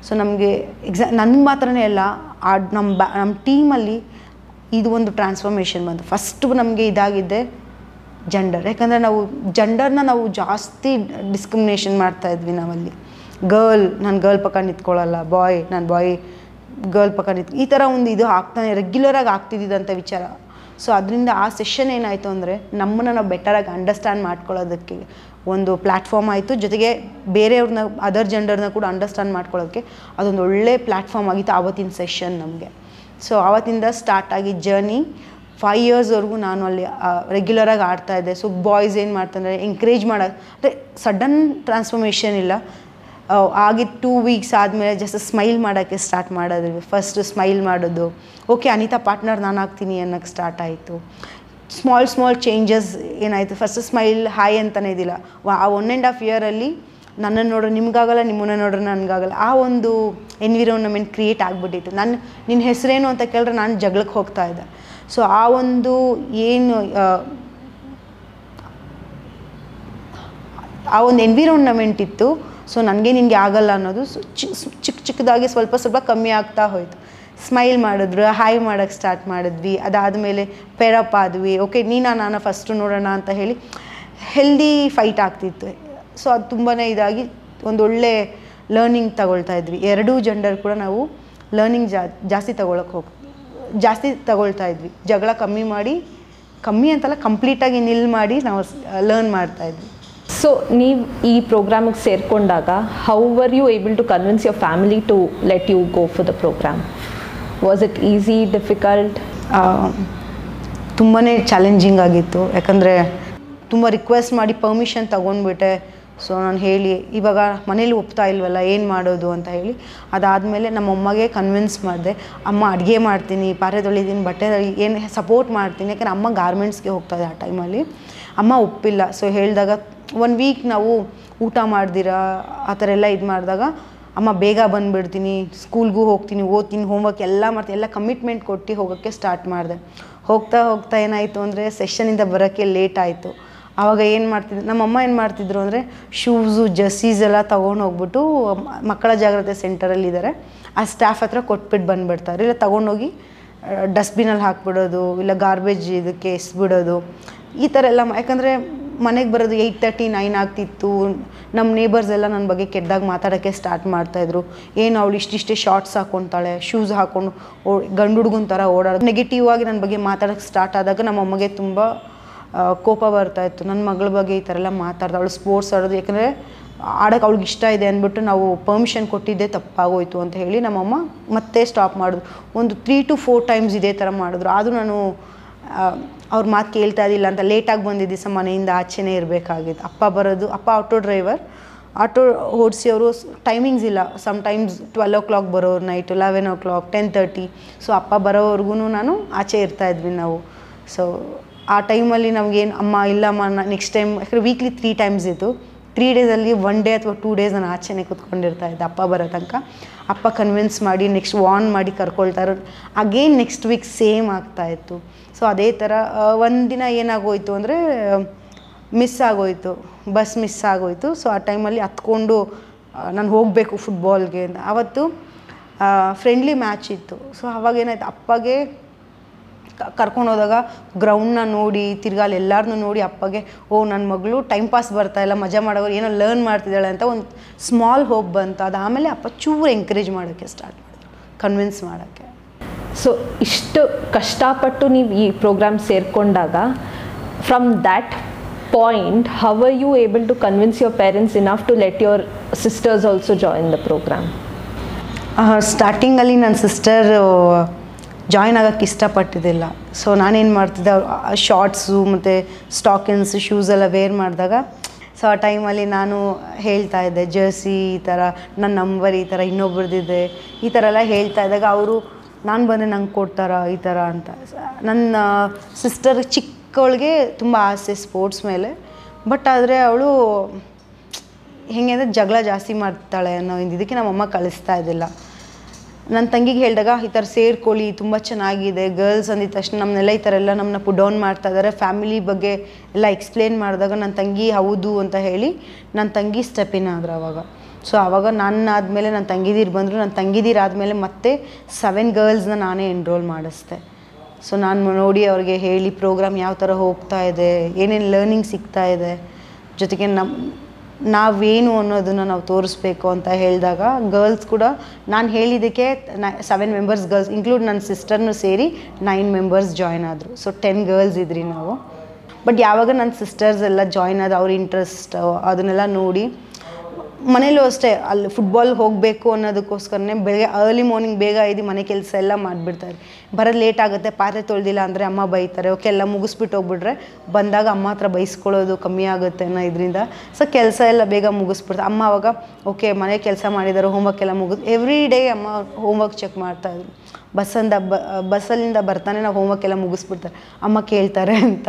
ಸೊ ನಮಗೆ ಎಕ್ಸಾ ನನ್ನ ಮಾತ್ರನೇ ಅಲ್ಲ ಆ ನಮ್ಮ ಬ್ಯಾ ನಮ್ಮ ಟೀಮಲ್ಲಿ ಇದು ಒಂದು ಟ್ರಾನ್ಸ್ಫಾರ್ಮೇಷನ್ ಬಂತು. ಫಸ್ಟು ನಮಗೆ ಇದಾಗಿದೆ ಜೆಂಡರ್. ಯಾಕಂದರೆ ನಾವು ಜೆಂಡರ್ನ ನಾವು ಜಾಸ್ತಿ ಡಿಸ್ಕ್ರಿಮಿನೇಷನ್ ಮಾಡ್ತಾಯಿದ್ವಿ ನಾವಲ್ಲಿ. ಗರ್ಲ್ ನಾನು ಗರ್ಲ್ ಪಕ್ಕ ನಿಂತ್ಕೊಳ್ಳಲ್ಲ, ಬಾಯ್ ನಾನು ಬಾಯ್ ಗರ್ಲ್ ಪಕ್ಕ ನಿಂತ್ ಈ ಥರ ಒಂದು ಇದು ಆಗ್ತಾನೆ ರೆಗ್ಯುಲರಾಗಿ ಆಗ್ತಿದ್ದಂಥ ವಿಚಾರ. ಸೊ ಅದರಿಂದ ಆ ಸೆಷನ್ ಏನಾಯಿತು ಅಂದರೆ ನಮ್ಮನ್ನು ನಾವು ಬೆಟರಾಗಿ ಅಂಡರ್ಸ್ಟ್ಯಾಂಡ್ ಮಾಡ್ಕೊಳ್ಳೋದಕ್ಕೆ ಒಂದು ಪ್ಲ್ಯಾಟ್ಫಾರ್ಮ್ ಆಯಿತು, ಜೊತೆಗೆ ಬೇರೆಯವ್ರನ್ನ ಅದರ್ ಜೆಂಡರ್ನ ಕೂಡ ಅಂಡರ್ಸ್ಟ್ಯಾಂಡ್ ಮಾಡ್ಕೊಳ್ಳೋದಕ್ಕೆ ಅದೊಂದು ಒಳ್ಳೆ ಪ್ಲ್ಯಾಟ್ಫಾರ್ಮ್ ಆಗಿತ್ತು ಆವತ್ತಿನ ಸೆಷನ್ ನಮಗೆ. ಸೊ ಆವತ್ತಿಂದ ಸ್ಟಾರ್ಟ್ ಆಗಿ ಜರ್ನಿ ಫೈವ್ ಇಯರ್ಸ್ವರೆಗೂ ನಾನು ಅಲ್ಲಿ ರೆಗ್ಯುಲರಾಗಿ ಆಡ್ತಾಯಿದ್ದೆ. ಸೊ ಬಾಯ್ಸ್ ಏನು ಮಾಡ್ತಂದರೆ ಎಂಕರೇಜ್ ಮಾಡೋದು ಅಂದರೆ ಸಡನ್ ಟ್ರಾನ್ಸ್ಫಾರ್ಮೇಷನ್ ಇಲ್ಲ, ಆಗಿದ್ದ ಟೂ ವೀಕ್ಸ್ ಆದಮೇಲೆ ಜಸ್ಟ್ ಸ್ಮೈಲ್ ಮಾಡೋಕ್ಕೆ ಸ್ಟಾರ್ಟ್ ಮಾಡೋದು. ಫಸ್ಟು ಸ್ಮೈಲ್ ಮಾಡೋದು, ಓಕೆ ಅನಿತಾ ಪಾರ್ಟ್ನರ್ ನಾನು ಆಗ್ತೀನಿ ಅನ್ನೋಕ್ಕೆ ಸ್ಟಾರ್ಟ್ ಆಯಿತು. ಸ್ಮಾಲ್ ಸ್ಮಾಲ್ ಚೇಂಜಸ್ ಏನಾಯಿತು, ಫಸ್ಟ್ ಸ್ಮೈಲ್ ಹಾಯ್ ಅಂತಲೇ ಇದ್ದಿಲ್ಲ. ಆ ಒನ್ ಆ್ಯಂಡ್ ಹಾಫ್ ಇಯರಲ್ಲಿ ನನ್ನನ್ನು ನೋಡ್ರೆ ನಿಮಗಾಗಲ್ಲ, ನಿಮ್ಮನ್ನು ನೋಡ್ರೆ ನನಗಾಗಲ್ಲ, ಆ ಒಂದು ಎನ್ವಿರೋನ್ಮೆಂಟ್ ಕ್ರಿಯೇಟ್ ಆಗಿಬಿಟ್ಟಿತ್ತು. ನಾನು ನಿನ್ನ ಹೆಸರೇನು ಅಂತ ಕೇಳಿದ್ರೆ ನಾನು ಜಗಳಕ್ಕೆ ಹೋಗ್ತಾ ಇದ್ದೆ. ಸೊ ಆ ಒಂದು ಏನು ಆ ಒಂದು ಎನ್ವಿರೋನ್ಮೆಂಟ್ ಇತ್ತು, ಸೊ ನನಗೆ ನಿನಗೆ ಆಗಲ್ಲ ಅನ್ನೋದು ಚಿಕ್ಕ ಚಿಕ್ಕದಾಗಿ ಸ್ವಲ್ಪ ಸ್ವಲ್ಪ ಕಮ್ಮಿ ಆಗ್ತಾ ಹೋಯಿತು. ಸ್ಮೈಲ್ ಮಾಡಿದ್ರು, ಹಾಯ್ ಮಾಡೋಕ್ಕೆ ಸ್ಟಾರ್ಟ್ ಮಾಡಿದ್ವಿ. ಅದಾದಮೇಲೆ ಪೇರಪ್ ಆದ್ವಿ, ಓಕೆ ನೀನಾ ನಾನು ಫಸ್ಟು ನೋಡೋಣ ಅಂತ ಹೇಳಿ ಹೆಲ್ದಿ ಫೈಟ್ ಆಗ್ತಿತ್ತು. ಸೊ ಅದು ತುಂಬಾ ಇದಾಗಿ ಒಂದೊಳ್ಳೆ ಲರ್ನಿಂಗ್ ತಗೊಳ್ತಾ ಇದ್ವಿ. ಎರಡೂ ಜೆಂಡರ್ ಕೂಡ ನಾವು ಲರ್ನಿಂಗ್ ಜಾ ಜಾಸ್ತಿ ತಗೊಳಕ್ಕೆ ಹೋಗಿ ಜಾಸ್ತಿ ತಗೊಳ್ತಾ ಇದ್ವಿ. ಜಗಳ ಕಮ್ಮಿ ಮಾಡಿ, ಕಮ್ಮಿ ಅಂತಲ್ಲ ಕಂಪ್ಲೀಟಾಗಿ ನಿಲ್ ಮಾಡಿ ನಾವು ಲರ್ನ್ ಮಾಡ್ತಾಯಿದ್ವಿ. ಸೊ ನೀವು ಈ ಪ್ರೋಗ್ರಾಮಿಗೆ ಸೇರಿಕೊಂಡಾಗ how were you able to convince your family to let you go for the programme? Was it easy, difficult? ತುಂಬಾ ಚಾಲೆಂಜಿಂಗ್ ಆಗಿತ್ತು, ಯಾಕಂದರೆ ತುಂಬ ರಿಕ್ವೆಸ್ಟ್ ಮಾಡಿ ಪರ್ಮಿಷನ್ ತೊಗೊಂಡ್ಬಿಟ್ಟೆ. ಸೊ ನಾನು ಹೇಳಿ ಇವಾಗ ಮನೇಲಿ ಒಪ್ತಾ ಇಲ್ವಲ್ಲ ಏನು ಮಾಡೋದು ಅಂತ ಹೇಳಿ ಅದಾದಮೇಲೆ ನಮ್ಮಮ್ಮಗೆ ಕನ್ವಿನ್ಸ್ ಮಾಡಿದೆ. ಅಮ್ಮ ಅಡುಗೆ ಮಾಡ್ತೀನಿ, ಪಾತ್ರೆ ತೊಳಿತೀನಿ, ಬಟ್ಟೆ ಏನು ಸಪೋರ್ಟ್ ಮಾಡ್ತೀನಿ, ಯಾಕಂದರೆ ಅಮ್ಮ ಗಾರ್ಮೆಂಟ್ಸ್ಗೆ ಹೋಗ್ತಾಯಿದ್ದೆ ಆ ಟೈಮಲ್ಲಿ. ಅಮ್ಮ ಒಪ್ಪಿಲ್ಲ. ಸೊ ಹೇಳಿದಾಗ ಒನ್ ವೀಕ್ ನಾವು ಊಟ ಮಾಡ್ದಿರಾ ಆ ಥರ ಎಲ್ಲ ಇದು ಮಾಡಿದಾಗ ಅಮ್ಮ ಬೇಗ ಬಂದುಬಿಡ್ತೀನಿ, ಸ್ಕೂಲ್ಗೂ ಹೋಗ್ತೀನಿ, ಓದ್ತೀನಿ, ಹೋಮ್ವರ್ಕ್ ಎಲ್ಲ ಮಾಡ್ತೀನಿ, ಎಲ್ಲ ಕಮಿಟ್ಮೆಂಟ್ ಕೊಟ್ಟು ಹೋಗೋಕ್ಕೆ ಸ್ಟಾರ್ಟ್ ಮಾಡಿದೆ. ಹೋಗ್ತಾ ಹೋಗ್ತಾ ಏನಾಯಿತು ಅಂದರೆ ಸೆಷನಿಂದ ಬರೋಕ್ಕೆ ಲೇಟ್ ಆಯಿತು. ಆವಾಗ ಏನು ಮಾಡ್ತಿದ್ರು ನಮ್ಮಮ್ಮ ಏನು ಮಾಡ್ತಿದ್ರು ಅಂದರೆ ಶೂಸು ಜರ್ಸೀಸ್ ಎಲ್ಲ ತೊಗೊಂಡು ಹೋಗ್ಬಿಟ್ಟು ಮಕ್ಕಳ ಜಾಗೃತಿ ಸೆಂಟರಲ್ಲಿದ್ದಾರೆ ಆ ಸ್ಟಾಫ್ ಹತ್ರ ಕೊಟ್ಬಿಟ್ಟು ಬಂದುಬಿಡ್ತಾರೆ, ಇಲ್ಲ ತೊಗೊಂಡೋಗಿ ಡಸ್ಟ್ಬಿನಲ್ಲಿ ಹಾಕ್ಬಿಡೋದು, ಇಲ್ಲ ಗಾರ್ಬೇಜ್ ಇದಕ್ಕೆ ಎಸ್ಬಿಡೋದು, ಈ ಥರ ಎಲ್ಲ. ಯಾಕಂದರೆ ಮನೆಗೆ ಬರೋದು ಏಯ್ಟ್ ತರ್ಟಿ ನೈನ್ ಆಗ್ತಿತ್ತು. ನಮ್ಮ ನೇಬರ್ಸ್ ಎಲ್ಲ ನನ್ನ ಬಗ್ಗೆ ಕೆಟ್ಟದಾಗ ಮಾತಾಡೋಕ್ಕೆ ಸ್ಟಾರ್ಟ್ ಮಾಡ್ತಾಯಿದ್ರು. ಏನು ಅವಳು ಇಷ್ಟಿಷ್ಟೇ ಶಾರ್ಟ್ಸ್ ಹಾಕ್ಕೊತಾಳೆ, ಶೂಸ್ ಹಾಕ್ಕೊಂಡು ಓ ಗಂಡು ಹುಡುಗನ ಥರ ಓಡಾಡೋದು, ನೆಗೆಟಿವ್ ಆಗಿ ನನ್ನ ಬಗ್ಗೆ ಮಾತಾಡೋಕ್ಕೆ ಸ್ಟಾರ್ಟ್ ಆದಾಗ ನಮ್ಮಮ್ಮಗೆ ತುಂಬ ಕೋಪ ಬರ್ತಾಯಿತ್ತು. ನನ್ನ ಮಗಳ ಬಗ್ಗೆ ಈ ಥರ ಎಲ್ಲ ಮಾತಾಡ್ದು, ಅವಳು ಸ್ಪೋರ್ಟ್ಸ್ ಆಡೋದು ಯಾಕಂದರೆ ಆಡೋಕ್ಕೆ ಅವ್ಳಿಗೆ ಇಷ್ಟ ಇದೆ ಅಂದ್ಬಿಟ್ಟು ನಾವು ಪರ್ಮಿಷನ್ ಕೊಟ್ಟಿದ್ದೆ ತಪ್ಪಾಗೋಯಿತು ಅಂತ ಹೇಳಿ ನಮ್ಮಮ್ಮ ಮತ್ತೆ ಸ್ಟಾಪ್ ಮಾಡಿದ್ರು. ಒಂದು ತ್ರೀ ಟು ಫೋರ್ ಟೈಮ್ಸ್ ಇದೇ ಥರ ಮಾಡಿದ್ರು. ಆದರೂ ನಾನು ಅವ್ರ ಮಾತು ಕೇಳ್ತಾ ಇದ್ದಿಲ್ಲ ಅಂತ ಲೇಟಾಗಿ ಬಂದಿದ್ದೆ, ಸ ಮನೆಯಿಂದ ಆಚೆನೇ ಇರಬೇಕಾಗಿತ್ತು. ಅಪ್ಪ ಬರೋದು, ಅಪ್ಪ ಆಟೋ ಡ್ರೈವರ್, ಆಟೋ ಓಡಿಸಿ ಅವರು ಟೈಮಿಂಗ್ಸ್ ಇಲ್ಲ, ಸಮ್ಟೈಮ್ಸ್ ಟ್ವೆಲ್ ಓ ಕ್ಲಾಕ್ ಬರೋರು, night eleven o'clock, ten thirty. So ಅಪ್ಪ ಬರೋವರೆಗೂ ನಾನು ಆಚೆ ಇರ್ತಾಯಿದ್ವಿ ನಾವು. ಸೊ ಆ ಟೈಮಲ್ಲಿ ನಮಗೇನು ಅಮ್ಮ ಇಲ್ಲಮ್ಮ ನೆಕ್ಸ್ಟ್ ಟೈಮ್, ಯಾಕಂದರೆ ವೀಕ್ಲಿ ತ್ರೀ ಟೈಮ್ಸ್ ಇತ್ತು, ತ್ರೀ ಡೇಸಲ್ಲಿ ಒನ್ ಡೇ ಅಥವಾ ಟೂ ಡೇಸ್ ನಾನು ಆಚೆನೇ ಕೂತ್ಕೊಂಡಿರ್ತಾ ಇದ್ದೆ ಅಪ್ಪ ಬರೋ ತನಕ. ಅಪ್ಪ ಕನ್ವಿನ್ಸ್ ಮಾಡಿ ನೆಕ್ಸ್ಟ್ ವಾರ್ನ್ ಮಾಡಿ ಕರ್ಕೊಳ್ತಾ ಇರೋದು, ಅಗೇನ್ ನೆಕ್ಸ್ಟ್ ವೀಕ್ ಸೇಮ್ ಆಗ್ತಾಯಿತ್ತು. ಸೊ ಅದೇ ಥರ ಒಂದು ದಿನ ಏನಾಗೋಯಿತು ಅಂದರೆ ಮಿಸ್ ಆಗೋಯಿತು, ಬಸ್ ಮಿಸ್ ಆಗೋಯಿತು. ಸೊ ಆ ಟೈಮಲ್ಲಿ ಹತ್ಕೊಂಡು ನಾನು ಹೋಗಬೇಕು ಫುಟ್ಬಾಲ್ಗೆ ಅಂತ, ಆವತ್ತು ಫ್ರೆಂಡ್ಲಿ ಮ್ಯಾಚ್ ಇತ್ತು. ಸೊ ಅವಾಗೇನಾಯ್ತು, ಅಪ್ಪಗೆ ಕರ್ಕೊಂಡು ಹೋದಾಗ ಗ್ರೌಂಡ್ನ ನೋಡಿ ತಿರ್ಗಾಲ್ ಎಲ್ಲರನ್ನೂ ನೋಡಿ ಅಪ್ಪಗೆ ಓ ನನ್ನ ಮಗಳು ಟೈಮ್ ಪಾಸ್ ಬರ್ತಾಯಿಲ್ಲ, ಮಜಾ ಮಾಡೋರು ಏನೋ ಲರ್ನ್ ಮಾಡ್ತಿದ್ದಾಳೆ ಅಂತ ಒಂದು ಸ್ಮಾಲ್ ಹೋಪ್ ಬಂತು. ಅದಾದಮೇಲೆ ಅಪ್ಪ ಚೂರು ಎಂಕರೇಜ್ ಮಾಡೋಕ್ಕೆ ಸ್ಟಾರ್ಟ್ ಮಾಡಿದ್ರು, ಕನ್ವಿನ್ಸ್ ಮಾಡೋಕ್ಕೆ. ಸೊ ಇಷ್ಟು ಕಷ್ಟಪಟ್ಟು ನೀವು ಈ ಪ್ರೋಗ್ರಾಮ್ ಸೇರಿಕೊಂಡಾಗ from that point how are you able to convince your parents enough to let your sisters also join the program? ಸ್ಟಾರ್ಟಿಂಗಲ್ಲಿ ನನ್ನ ಸಿಸ್ಟರ್ ಜಾಯ್ನ್ ಆಗೋಕ್ಕೆ ಇಷ್ಟಪಟ್ಟಿದ್ದಿಲ್ಲ. ಸೊ ನಾನೇನು ಮಾಡ್ತಿದ್ದೆ, ಶಾರ್ಟ್ಸು ಮತ್ತು ಸ್ಟಾಕಿನ್ಸ್ ಶೂಸೆಲ್ಲ ವೇರ್ ಮಾಡಿದಾಗ ಸೊ ಆ ಟೈಮಲ್ಲಿ ನಾನು ಹೇಳ್ತಾ ಇದ್ದೆ ಜರ್ಸಿ ಈ ಥರ, ನನ್ನ ನಂಬರ್ ಈ ಥರ ಇನ್ನೊಬ್ಬರದಿದೆ ಈ ಥರ ಎಲ್ಲ ಹೇಳ್ತಾ ಇದ್ದಾಗ ಅವರು ನಾನು ಬಂದರೆ ನಂಗೆ ಕೊಡ್ತಾರಾ ಈ ಥರ ಅಂತ. ನನ್ನ ಸಿಸ್ಟರ್ ಚಿಕ್ಕವಳಿಗೆ ತುಂಬ ಆಸೆ ಸ್ಪೋರ್ಟ್ಸ್ ಮೇಲೆ, ಬಟ್ ಆದರೆ ಅವಳು ಹೇಗೆ ಅಂದರೆ ಜಗಳ ಜಾಸ್ತಿ ಮಾಡ್ತಾಳೆ ಅನ್ನೋ ಇದಕ್ಕೆ ನಮ್ಮಮ್ಮ ಕಳಿಸ್ತಾ ಇದ್ದಿಲ್ಲ. ನನ್ನ ತಂಗಿಗೆ ಹೇಳಿದಾಗ ಈ ಥರ ಸೇರ್ಕೊಳ್ಳಿ ತುಂಬ ಚೆನ್ನಾಗಿದೆ, ಗರ್ಲ್ಸ್ ಅಂದಿದ ತಕ್ಷಣ ನಮ್ಮನ್ನೆಲ್ಲ ಈ ಥರ ಎಲ್ಲ ನಮ್ಮನ್ನ ಪುಡ್ ಡೌನ್ ಮಾಡ್ತಾ ಇದ್ದಾರೆ, ಫ್ಯಾಮಿಲಿ ಬಗ್ಗೆ ಎಲ್ಲ ಎಕ್ಸ್ಪ್ಲೇನ್ ಮಾಡಿದಾಗ ನನ್ನ ತಂಗಿ ಹೌದು ಅಂತ ಹೇಳಿ ನನ್ನ ತಂಗಿ ಸ್ಟೆಪ್ ಇನ್ ಆದ್ರು ಆವಾಗ. ಸೊ ಆವಾಗ ನನ್ನ ಆದಮೇಲೆ ನನ್ನ ತಂಗಿದೀರು ಬಂದರು. ನನ್ನ ತಂಗಿದೀರು ಆದಮೇಲೆ ಮತ್ತೆ ಸೆವೆನ್ ಗರ್ಲ್ಸ್ನ ನಾನೇ ಎನ್ರೋಲ್ ಮಾಡಿಸ್ದೆ. ಸೊ ನಾನು ನೋಡಿ ಅವ್ರಿಗೆ ಹೇಳಿ ಪ್ರೋಗ್ರಾಮ್ ಯಾವ ಥರ ಹೋಗ್ತಾ ಇದೆ, ಏನೇನು ಲರ್ನಿಂಗ್ ಸಿಗ್ತಾ ಇದೆ, ಜೊತೆಗೆ ನಮ್ಮ ನಾವೇನು ಅನ್ನೋದನ್ನು ನಾವು ತೋರಿಸ್ಬೇಕು ಅಂತ ಹೇಳಿದಾಗ ಗರ್ಲ್ಸ್ ಕೂಡ ನಾನು ಹೇಳಿದ್ದಕ್ಕೆ ನ ಸೆವೆನ್ ಮೆಂಬರ್ಸ್ ಗರ್ಲ್ಸ್ ಇನ್ಕ್ಲೂಡ್ ನನ್ನ ಸಿಸ್ಟರ್ನೂ ಸೇರಿ ನೈನ್ ಮೆಂಬರ್ಸ್ ಜಾಯ್ನ್ ಆದರು. ಸೊ ಟೆನ್ ಗರ್ಲ್ಸ್ ಇದ್ರಿ ನಾವು. ಬಟ್ ಯಾವಾಗ ನನ್ನ ಸಿಸ್ಟರ್ಸ್ ಎಲ್ಲ ಜಾಯ್ನ್ ಆದ ಅವ್ರ ಇಂಟ್ರೆಸ್ಟ್ ಅದನ್ನೆಲ್ಲ ನೋಡಿ ಮನೇಲೂ ಅಷ್ಟೇ ಅಲ್ಲಿ ಫುಟ್ಬಾಲ್ ಹೋಗಬೇಕು ಅನ್ನೋದಕ್ಕೋಸ್ಕರನೇ ಬೆಳಗ್ಗೆ ಅರ್ಲಿ ಮಾರ್ನಿಂಗ್ ಬೇಗ ಐದು ಮನೆ ಕೆಲಸ ಎಲ್ಲ ಮಾಡಿಬಿಡ್ತಾರೆ. ಬರೋದು ಲೇಟ್ ಆಗುತ್ತೆ, ಪಾತ್ರೆ ತೊಳ್ದಿಲ್ಲ ಅಂದರೆ ಅಮ್ಮ ಬೈತಾರೆ. ಓಕೆ ಎಲ್ಲ ಮುಗಿಸ್ಬಿಟ್ಟು ಹೋಗ್ಬಿಟ್ರೆ ಬಂದಾಗ ಅಮ್ಮ ಹತ್ರ ಬೈಸ್ಕೊಳ್ಳೋದು ಕಮ್ಮಿ ಆಗುತ್ತೆ ಅನ್ನೋ ಇದರಿಂದ ಸೊ ಕೆಲಸ ಎಲ್ಲ ಬೇಗ ಮುಗಿಸ್ಬಿಡ್ತಾರೆ. ಅಮ್ಮ ಆವಾಗ ಓಕೆ ಮನೆ ಕೆಲಸ ಮಾಡಿದ್ದಾರೆ, ಹೋಮ್ವರ್ಕ್ ಎಲ್ಲ ಮುಗಿಸ್ ಎವ್ರಿ ಡೇ ಅಮ್ಮ ಹೋಮ್ವರ್ಕ್ ಚೆಕ್ ಮಾಡ್ತಾಯಿದ್ರು. ಬಸ್ಸಿಂದ ಬ ಬಸ್ಸಲ್ಲಿಂದ ಬರ್ತಾನೆ ನಾವು ಹೋಮ್ವರ್ಕ್ ಎಲ್ಲ ಮುಗಿಸ್ಬಿಡ್ತಾರೆ ಅಮ್ಮ ಕೇಳ್ತಾರೆ ಅಂತ.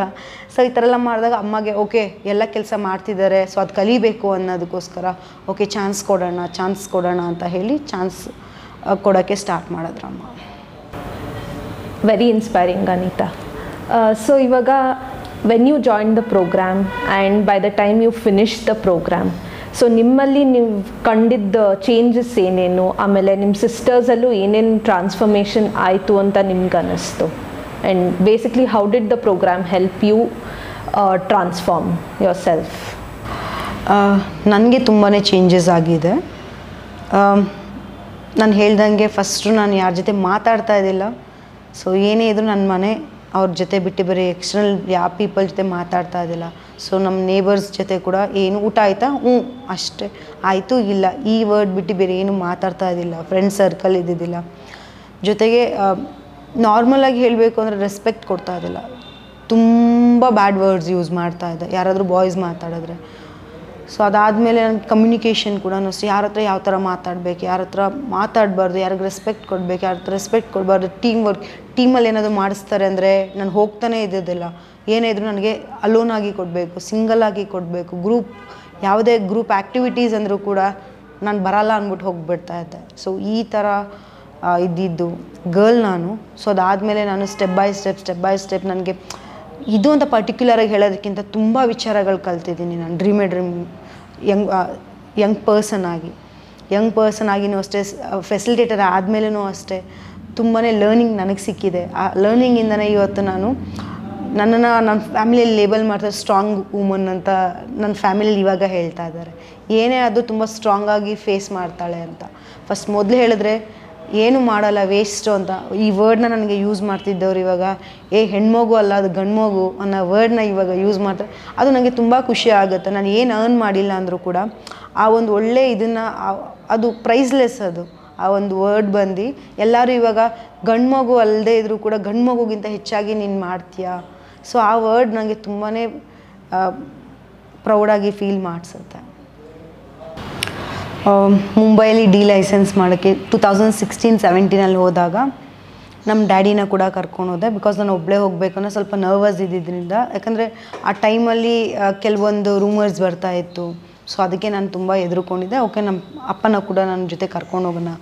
ಸೊ ಈ ಥರ ಎಲ್ಲ ಮಾಡಿದಾಗ ಅಮ್ಮಗೆ ಓಕೆ ಎಲ್ಲ ಕೆಲಸ ಮಾಡ್ತಿದ್ದಾರೆ, ಸೊ ಅದು ಕಲಿಬೇಕು ಅನ್ನೋದಕ್ಕೋಸ್ಕರ ಓಕೆ ಚಾನ್ಸ್ ಕೊಡೋಣ ಚಾನ್ಸ್ ಕೊಡೋಣ ಅಂತ ಹೇಳಿ ಚಾನ್ಸ್ ಕೊಡೋಕ್ಕೆ ಸ್ಟಾರ್ಟ್ ಮಾಡಿದ್ರು ಅಮ್ಮ. Very inspiring Anita. ಸೊ ಇವಾಗ when you join the program and by the time you finish the program, so ನಿಮ್ಮಲ್ಲಿ ನೀವು ಕಂಡಿದ್ದ ಚೇಂಜಸ್ ಏನೇನು, ಆಮೇಲೆ ನಿಮ್ಮ ಸಿಸ್ಟರ್ಸಲ್ಲೂ ಏನೇನು ಟ್ರಾನ್ಸ್ಫರ್ಮೇಷನ್ ಆಯಿತು ಅಂತ ನಿಮ್ಗೆ ಅನ್ನಿಸ್ತು? And basically how did the program help you transform your self? ನನಗೆ ತುಂಬಾ ಚೇಂಜಸ್ ಆಗಿದೆ. ನಾನು ಹೇಳ್ದಂಗೆ ಫಸ್ಟು ನಾನು ಯಾರ ಜೊತೆ ಮಾತಾಡ್ತಾ ಇದ್ದಿಲ್ಲ. ಸೊ ಏನೇ ಇದ್ದರೂ ನನ್ನ ಮನೆ ಅವ್ರ ಜೊತೆ ಬಿಟ್ಟು ಬೇರೆ ಎಕ್ಸ್ಟರ್ನಲ್ ಯಾವ ಪೀಪಲ್ ಜೊತೆ ಮಾತಾಡ್ತಾ ಇದ್ದಿಲ್ಲ. ಸೊ ನಮ್ಮ ನೇಬರ್ಸ್ ಜೊತೆ ಕೂಡ ಏನು ಊಟ ಆಯಿತಾ, ಹ್ಞೂ ಅಷ್ಟೇ, ಆಯಿತು ಇಲ್ಲ, ಈ ವರ್ಡ್ ಬಿಟ್ಟು ಬೇರೆ ಏನು ಮಾತಾಡ್ತಾ ಇದ್ದಿಲ್ಲ. ಫ್ರೆಂಡ್ ಸರ್ಕಲ್ ಇದ್ದಿದ್ದಿಲ್ಲ. ಜೊತೆಗೆ ನಾರ್ಮಲಾಗಿ ಹೇಳಬೇಕು ಅಂದರೆ ರೆಸ್ಪೆಕ್ಟ್ ಕೊಡ್ತಾ ಇದ್ದಿಲ್ಲ. ತುಂಬ ಬ್ಯಾಡ್ ವರ್ಡ್ಸ್ ಯೂಸ್ ಮಾಡ್ತಾ ಇದ್ದೆ ಯಾರಾದರೂ ಬಾಯ್ಸ್ ಮಾತಾಡಿದ್ರೆ. ಸೊ ಅದಾದಮೇಲೆ ನನಗೆ ಕಮ್ಯುನಿಕೇಷನ್ ಕೂಡ ಅನಿಸ್ತು, ಯಾರ ಹತ್ರ ಯಾವ ಥರ ಮಾತಾಡಬೇಕು, ಯಾರ ಹತ್ರ ಮಾತಾಡಬಾರ್ದು, ಯಾರಿಗೆ ರೆಸ್ಪೆಕ್ಟ್ ಕೊಡಬೇಕು, ಯಾರ ಹತ್ರ ರೆಸ್ಪೆಕ್ಟ್ ಕೊಡಬಾರ್ದು. ಟೀಮ್ ವರ್ಕ್ ಟೀಮಲ್ಲಿ ಏನಾದರೂ ಮಾಡಿಸ್ತಾರೆ ಅಂದರೆ ನಾನು ಹೋಗ್ತಾನೆ ಇದ್ದಿದ್ದಿಲ್ಲ. ಏನೇ ಇದ್ದರೂ ನನಗೆ ಅಲೋನಾಗಿ ಕೊಡಬೇಕು, ಸಿಂಗಲಾಗಿ ಕೊಡಬೇಕು. ಗ್ರೂಪ್ ಯಾವುದೇ ಗ್ರೂಪ್ ಆ್ಯಕ್ಟಿವಿಟೀಸ್ ಅಂದರೂ ಕೂಡ ನಾನು ಬರಲ್ಲ ಅಂದ್ಬಿಟ್ಟು ಹೋಗಿಬಿಡ್ತಾ ಇದ್ದೆ. ಸೊ ಈ ಥರ ಇದ್ದಿದ್ದು ಗರ್ಲ್ ನಾನು. ಸೊ ಅದಾದಮೇಲೆ ನಾನು step by step step by step ನನಗೆ ಇದು ಅಂತ ಪರ್ಟಿಕ್ಯುಲರಾಗಿ ಹೇಳೋದಕ್ಕಿಂತ ತುಂಬ ವಿಚಾರಗಳು ಕಲ್ತಿದ್ದೀನಿ ನಾನು dream a dream young young person ಆಗಿ. ಯಂಗ್ ಪರ್ಸನ್ ಆಗಿನೂ ಅಷ್ಟೇ, ಫೆಸಿಲಿಟೇಟರ್ ಆದಮೇಲೂ ಅಷ್ಟೇ ತುಂಬಾ ಲರ್ನಿಂಗ್ ನನಗೆ ಸಿಕ್ಕಿದೆ. ಆ ಲರ್ನಿಂಗಿಂದನೇ ಇವತ್ತು ನಾನು ನನ್ನನ್ನು ನನ್ನ ಫ್ಯಾಮಿಲಿಯಲ್ಲಿ ಲೇಬಲ್ ಮಾಡ್ತಾರೆ ಸ್ಟ್ರಾಂಗ್ ವುಮನ್ ಅಂತ. ನನ್ನ ಫ್ಯಾಮಿಲಿಯಲ್ಲಿ ಇವಾಗ ಹೇಳ್ತಾ ಇದ್ದಾರೆ ಏನೇ ಅದು ತುಂಬ ಸ್ಟ್ರಾಂಗಾಗಿ ಫೇಸ್ ಮಾಡ್ತಾಳೆ ಅಂತ. ಫಸ್ಟ್ ಮೊದಲು ಹೇಳಿದ್ರೆ ಏನು ಮಾಡಲ್ಲ ವೇಸ್ಟು ಅಂತ ಈ ವರ್ಡ್ನ ನನಗೆ ಯೂಸ್ ಮಾಡ್ತಿದ್ದವ್ರು ಇವಾಗ ಏ ಹೆಣ್ಮಗು ಅಲ್ಲ ಅದು ಗಂಡ್ಮಗು ಅನ್ನೋ ವರ್ಡ್ನ ಇವಾಗ ಯೂಸ್ ಮಾಡ್ತಾರೆ. ಅದು ನನಗೆ ತುಂಬ ಖುಷಿ ಆಗುತ್ತೆ. ನಾನು ಏನು ಅರ್ನ್ ಮಾಡಿಲ್ಲ ಅಂದರೂ ಕೂಡ ಆ ಒಂದು ಒಳ್ಳೆ ಇದನ್ನು ಅದು ಪ್ರೈಸ್ಲೆಸ್. ಅದು ಆ ಒಂದು ವರ್ಡ್ ಬಂದು ಎಲ್ಲರೂ ಇವಾಗ ಗಂಡ್ಮಗು ಅಲ್ಲದೆ ಇದ್ದರೂ ಕೂಡ ಗಂಡ್ಮಗುಗಿಂತ ಹೆಚ್ಚಾಗಿ ನೀನು ಮಾಡ್ತೀಯಾ. ಸೊ ಆ ವರ್ಡ್ ನನಗೆ ತುಂಬಾ ಪ್ರೌಡಾಗಿ ಫೀಲ್ ಮಾಡಿಸುತ್ತೆ. ಮುಂಬೈಲಿ ಡಿ ಲೈಸೆನ್ಸ್ ಮಾಡೋಕ್ಕೆ ಟು ತೌಸಂಡ್ ಸಿಕ್ಸ್ಟೀನ್ ಸೆವೆಂಟೀನಲ್ಲಿ ಹೋದಾಗ ನಮ್ಮ ಡ್ಯಾಡಿನ ಕೂಡ ಕರ್ಕೊಂಡು ಹೋದೆ. ಬಿಕಾಸ್ ನಾನು ಒಬ್ಬಳೇ ಹೋಗಬೇಕು ಅನ್ನೋ ಸ್ವಲ್ಪ ನರ್ವಸ್ ಇದ್ದಿದ್ದರಿಂದ, ಯಾಕಂದರೆ ಆ ಟೈಮಲ್ಲಿ ಕೆಲವೊಂದು ರೂಮರ್ಸ್ ಬರ್ತಾಯಿತ್ತು. ಸೊ ಅದಕ್ಕೆ ನಾನು ತುಂಬ ಹೆದರ್ಕೊಂಡಿದ್ದೆ. ಓಕೆ ನಮ್ಮ ಅಪ್ಪನ ಕೂಡ ನನ್ನ ಜೊತೆ ಕರ್ಕೊಂಡು ಹೋಗೋಣ.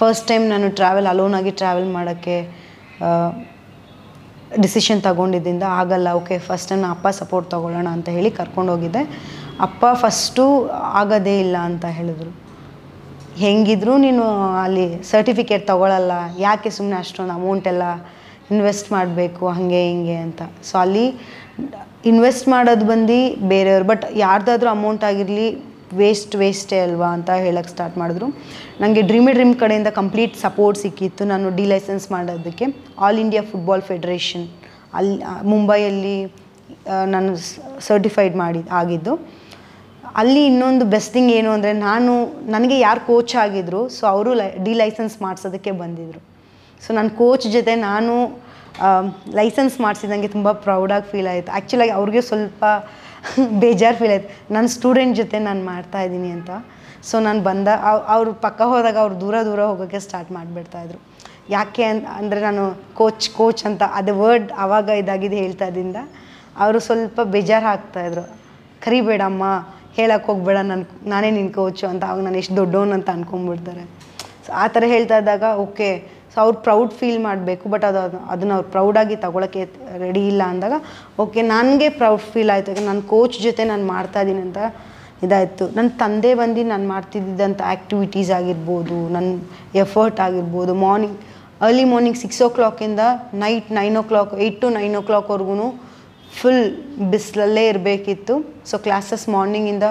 ಫಸ್ಟ್ ಟೈಮ್ ನಾನು ಟ್ರಾವೆಲ್ ಅಲೋನಾಗಿ ಟ್ರಾವೆಲ್ ಮಾಡೋಕ್ಕೆ ಡಿಸಿಷನ್ ತಗೊಂಡಿದ್ದರಿಂದ ಆಗಲ್ಲ ಓಕೆ ಫಸ್ಟ್ ಟೈಮ್ ಅಪ್ಪ ಸಪೋರ್ಟ್ ತೊಗೊಳ್ಳೋಣ ಅಂತ ಹೇಳಿ ಕರ್ಕೊಂಡೋಗಿದ್ದೆ. ಅಪ್ಪ ಫಸ್ಟು ಆಗೋದೇ ಇಲ್ಲ ಅಂತ ಹೇಳಿದ್ರು. ಹೆಂಗಿದ್ರು ನೀನು ಅಲ್ಲಿ ಸರ್ಟಿಫಿಕೇಟ್ ತೊಗೊಳ್ಳಲ್ಲ, ಯಾಕೆ ಸುಮ್ಮನೆ ಅಷ್ಟೊಂದು ಅಮೌಂಟೆಲ್ಲ ಇನ್ವೆಸ್ಟ್ ಮಾಡಬೇಕು ಹಾಗೆ ಹಿಂಗೆ ಅಂತ. ಸೊ ಅಲ್ಲಿ ಇನ್ವೆಸ್ಟ್ ಮಾಡೋದು ಬಂದು ಬೇರೆಯವ್ರು, ಬಟ್ ಯಾರ್ದಾದ್ರೂ ಅಮೌಂಟ್ ಆಗಿರಲಿ ವೇಸ್ಟ್ ವೇಸ್ಟೇ ಅಲ್ವಾ ಅಂತ ಹೇಳಕ್ಕೆ ಸ್ಟಾರ್ಟ್ ಮಾಡಿದ್ರು. ನನಗೆ ಡ್ರೀಮ್ ಎ ಡ್ರೀಮ್ ಕಡೆಯಿಂದ ಕಂಪ್ಲೀಟ್ ಸಪೋರ್ಟ್ ಸಿಕ್ಕಿತ್ತು. ನಾನು ಡಿ ಲೈಸೆನ್ಸ್ ಮಾಡೋದಕ್ಕೆ ಆಲ್ ಇಂಡಿಯಾ ಫುಟ್ಬಾಲ್ ಫೆಡರೇಷನ್ ಅಲ್ಲಿ ಮುಂಬೈಯಲ್ಲಿ ನಾನು ಸರ್ಟಿಫೈಡ್ ಮಾಡಿ ಆಗಿದ್ದು. ಅಲ್ಲಿ ಇನ್ನೊಂದು ಬೆಸ್ಟ್ ಥಿಂಗ್ ಏನು ಅಂದರೆ ನಾನು ನನಗೆ ಯಾರು ಕೋಚ್ ಆಗಿದ್ರು ಸೊ ಅವರು ಲೈ ಡಿ ಲೈಸೆನ್ಸ್ ಮಾಡಿಸೋದಕ್ಕೆ ಬಂದಿದ್ದರು. ಸೊ ನನ್ನ ಕೋಚ್ ಜೊತೆ ನಾನು ಲೈಸೆನ್ಸ್ ಮಾಡಿಸಿದಂಗೆ ತುಂಬ ಪ್ರೌಡಾಗಿ ಫೀಲ್ ಆಯಿತು. ಆ್ಯಕ್ಚುಲಾಗಿ ಅವ್ರಿಗೆ ಸ್ವಲ್ಪ ಬೇಜಾರು ಫೀಲ್ ಆಯಿತು ನನ್ನ ಸ್ಟೂಡೆಂಟ್ ಜೊತೆ ನಾನು ಮಾಡ್ತಾಯಿದ್ದೀನಿ ಅಂತ. ಸೊ ನಾನು ಬಂದ ಅವ್ರ ಪಕ್ಕ ಹೋದಾಗ ಅವ್ರು ದೂರ ದೂರ ಹೋಗೋಕ್ಕೆ ಸ್ಟಾರ್ಟ್ ಮಾಡಿಬಿಡ್ತಾಯಿದ್ರು. ಯಾಕೆ ಅಂದರೆ ನಾನು ಕೋಚ್ ಕೋಚ್ ಅಂತ ಅದೇ ವರ್ಡ್ ಆವಾಗ ಇದಾಗಿದೆ ಹೇಳ್ತಾ ಇದ್ದಿಂದ ಅವರು ಸ್ವಲ್ಪ ಬೇಜಾರು ಆಗ್ತಾಯಿದ್ರು. ಕರಿಬೇಡಮ್ಮ, ಹೇಳಕ್ಕೆ ಹೋಗ್ಬೇಡ, ನಾನು ನಾನೇ ನಿನ್ನ ಕೋಚು ಅಂತ. ಆವಾಗ ನಾನು ಎಷ್ಟು ದೊಡ್ಡವನು ಅಂತ ಅಂದ್ಕೊಂಡ್ಬಿಡ್ತಾರೆ. ಸೊ ಆ ಥರ ಹೇಳ್ತಾ ಇದ್ದಾಗ ಓಕೆ ಸೊ ಅವ್ರು ಪ್ರೌಡ್ ಫೀಲ್ ಮಾಡಬೇಕು, ಬಟ್ ಅದು ಅದನ್ನು ಅವ್ರು ಪ್ರೌಡಾಗಿ ತಗೊಳಕ್ಕೆ ರೆಡಿ ಇಲ್ಲ ಅಂದಾಗ ಓಕೆ ನನಗೆ ಪ್ರೌಡ್ ಫೀಲ್ ಆಯಿತು. ಯಾಕೆ ನನ್ನ ಕೋಚ್ ಜೊತೆ ನಾನು ಮಾಡ್ತಾಯಿದ್ದೀನಿ ಅಂತ ಇದಾಯಿತು. ನನ್ನ ತಂದೆ ಬಂದು ನಾನು ಮಾಡ್ತಿದ್ದಂಥ ಆ್ಯಕ್ಟಿವಿಟೀಸ್ ಆಗಿರ್ಬೋದು, ನನ್ನ ಎಫರ್ಟ್ ಆಗಿರ್ಬೋದು, ಮಾರ್ನಿಂಗ್ ಅರ್ಲಿ ಮಾರ್ನಿಂಗ್ ಸಿಕ್ಸ್ ಓ ಕ್ಲಾಕಿಂದ night nine o'clock eight to nine ಓ ಕ್ಲಾಕ್ವರೆಗೂ ಫುಲ್ ಬಿಸಿಲಲ್ಲೇ ಇರಬೇಕಿತ್ತು. ಸೊ ಕ್ಲಾಸಸ್ ಮಾರ್ನಿಂಗಿಂದ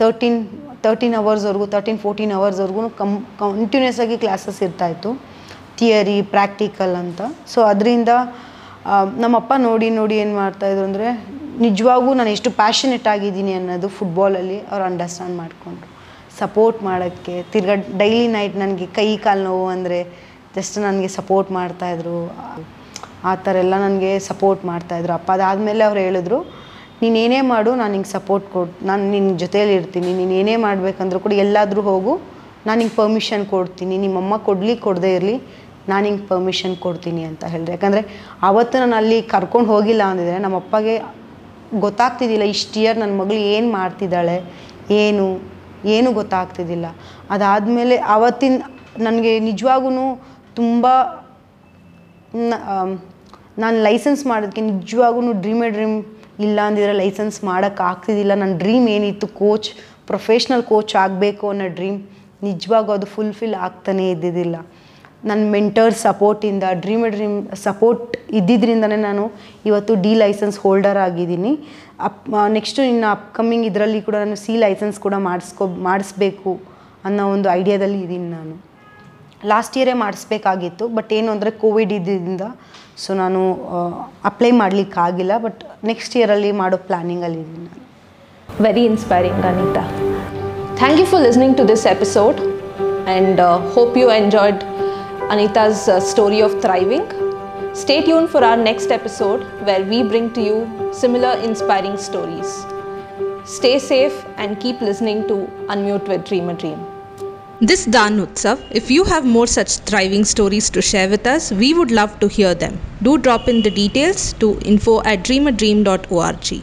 ತರ್ಟೀನ್ ತರ್ಟೀನ್ ಅವರ್ಸ್ವರೆಗೂ ತರ್ಟೀನ್ ಫೋರ್ಟೀನ್ ಅವರ್ಸ್ವರೆಗೂ ಕಮ್ ಕಂಟಿನ್ಯೂಸ್ ಆಗಿ ಕ್ಲಾಸಸ್ ಇರ್ತಾಯಿತ್ತು, ಥಿಯರಿ ಪ್ರಾಕ್ಟಿಕಲ್ ಅಂತ. ಸೊ ಅದರಿಂದ ನಮ್ಮಪ್ಪ ನೋಡಿ ನೋಡಿ ಏನು ಮಾಡ್ತಾಯಿದ್ರು ಅಂದರೆ, ನಿಜವಾಗೂ ನಾನು ಎಷ್ಟು ಪ್ಯಾಷನೆಟ್ ಆಗಿದ್ದೀನಿ ಅನ್ನೋದು ಫುಟ್ಬಾಲಲ್ಲಿ ಅವ್ರು ಅಂಡರ್ಸ್ಟ್ಯಾಂಡ್ ಮಾಡಿಕೊಂಡ್ರು. ಸಪೋರ್ಟ್ ಮಾಡೋಕ್ಕೆ ತಿರ್ಗಾ ಡೈಲಿ ನೈಟ್ ನನಗೆ ಕೈ ಕಾಲು ನೋವು ಅಂದರೆ ಜಸ್ಟ್ ನನಗೆ ಸಪೋರ್ಟ್ ಮಾಡ್ತಾಯಿದ್ರು. ಆ ಥರ ಎಲ್ಲ ನನಗೆ ಸಪೋರ್ಟ್ ಮಾಡ್ತಾಯಿದ್ರು ಅಪ್ಪ. ಅದಾದಮೇಲೆ ಅವ್ರು ಹೇಳಿದ್ರು, ನೀನೇನೇ ಮಾಡು ನಾನು ನಿಂಗೆ ಸಪೋರ್ಟ್ ಕೊಡ್, ನಾನು ನಿನ್ನ ಜೊತೆಯಲ್ಲಿ ಇರ್ತೀನಿ, ನೀನು ಏನೇ ಮಾಡಬೇಕಂದ್ರೂ ಕೂಡ ಎಲ್ಲಾದರೂ ಹೋಗು, ನಾನು ನಿಂಗೆ ಪರ್ಮಿಷನ್ ಕೊಡ್ತೀನಿ, ನಿಮ್ಮಮ್ಮ ಕೊಡಲಿ ಕೊಡದೇ ಇರಲಿ ನಾನು ನಿಂಗೆ ಪರ್ಮಿಷನ್ ಕೊಡ್ತೀನಿ ಅಂತ ಹೇಳಿದೆ. ಯಾಕಂದರೆ ಆವತ್ತು ನಾನು ಅಲ್ಲಿ ಕರ್ಕೊಂಡು ಹೋಗಿಲ್ಲ ಅಂದಿದ್ರೆ ನಮ್ಮಪ್ಪಗೆ ಗೊತ್ತಾಗ್ತಿದ್ದಿಲ್ಲ ಇಷ್ಟು ಇಯರ್ ನನ್ನ ಮಗಳು ಏನು ಮಾಡ್ತಿದ್ದಾಳೆ, ಏನು ಏನೂ ಗೊತ್ತಾಗ್ತಿದ್ದಿಲ್ಲ. ಅದಾದಮೇಲೆ ಆವತ್ತಿನ ನನಗೆ ನಿಜವಾಗೂ ತುಂಬ ನಾನು ಲೈಸೆನ್ಸ್ ಮಾಡೋದಕ್ಕೆ ನಿಜವಾಗೂ ಡ್ರೀಮ್ ಎ ಡ್ರೀಮ್ ಇಲ್ಲ ಅಂದಿದ್ರೆ ಲೈಸೆನ್ಸ್ ಮಾಡೋಕ್ಕಾಗ್ತಿದ್ದಿಲ್ಲ. ನನ್ನ ಡ್ರೀಮ್ ಏನಿತ್ತು, ಕೋಚ್, ಪ್ರೊಫೆಷ್ನಲ್ ಕೋಚ್ ಆಗಬೇಕು ಅನ್ನೋ ಡ್ರೀಮ್, ನಿಜವಾಗೂ ಅದು ಫುಲ್ಫಿಲ್ ಆಗ್ತಾನೇ ಇದ್ದಿದ್ದಿಲ್ಲ. ನನ್ನ ಮೆಂಟರ್ ಸಪೋರ್ಟಿಂದ, ಡ್ರೀಮ್ ಎ ಡ್ರೀಮ್ ಸಪೋರ್ಟ್ ಇದ್ದಿದ್ದರಿಂದನೇ ನಾನು ಇವತ್ತು ಡಿ ಲೈಸೆನ್ಸ್ ಹೋಲ್ಡರ್ ಆಗಿದ್ದೀನಿ. ಅಪ್ ನೆಕ್ಸ್ಟು ಇನ್ನು ಅಪ್ಕಮಿಂಗ್ ಇದರಲ್ಲಿ ಕೂಡ ನಾನು ಸಿ ಲೈಸೆನ್ಸ್ ಕೂಡ ಮಾಡಿಸ್ಕೊ ಮಾಡಿಸ್ಬೇಕು ಅನ್ನೋ ಒಂದು ಐಡಿಯಾದಲ್ಲಿ ಇದ್ದೀನಿ. ನಾನು ಲಾಸ್ಟ್ ಇಯರೇ ಮಾಡಿಸ್ಬೇಕಾಗಿತ್ತು, ಬಟ್ ಏನು ಅಂದರೆ ಕೋವಿಡ್ ಇದ್ದಿದ್ದರಿಂದ ಸೊ ನಾನು ಅಪ್ಲೈ ಮಾಡಲಿಕ್ಕಾಗಿಲ್ಲ. ಬಟ್ ನೆಕ್ಸ್ಟ್ ಇಯರಲ್ಲಿ ಮಾಡೋ ಪ್ಲ್ಯಾನಿಂಗಲ್ಲಿ ಇದ್ದೀನಿ ನಾನು. Very inspiring Anita. Thank you for listening to this episode and hope you enjoyed Anita's uh, story of thriving. Stay tuned for our next episode where we bring to you similar inspiring stories. Stay safe and keep listening to Unmute with Dream a Dream. This Dhan Utsav, if you have more such thriving stories to share with us, we would love to hear them. Do drop in the details to info at dreamadream dot org.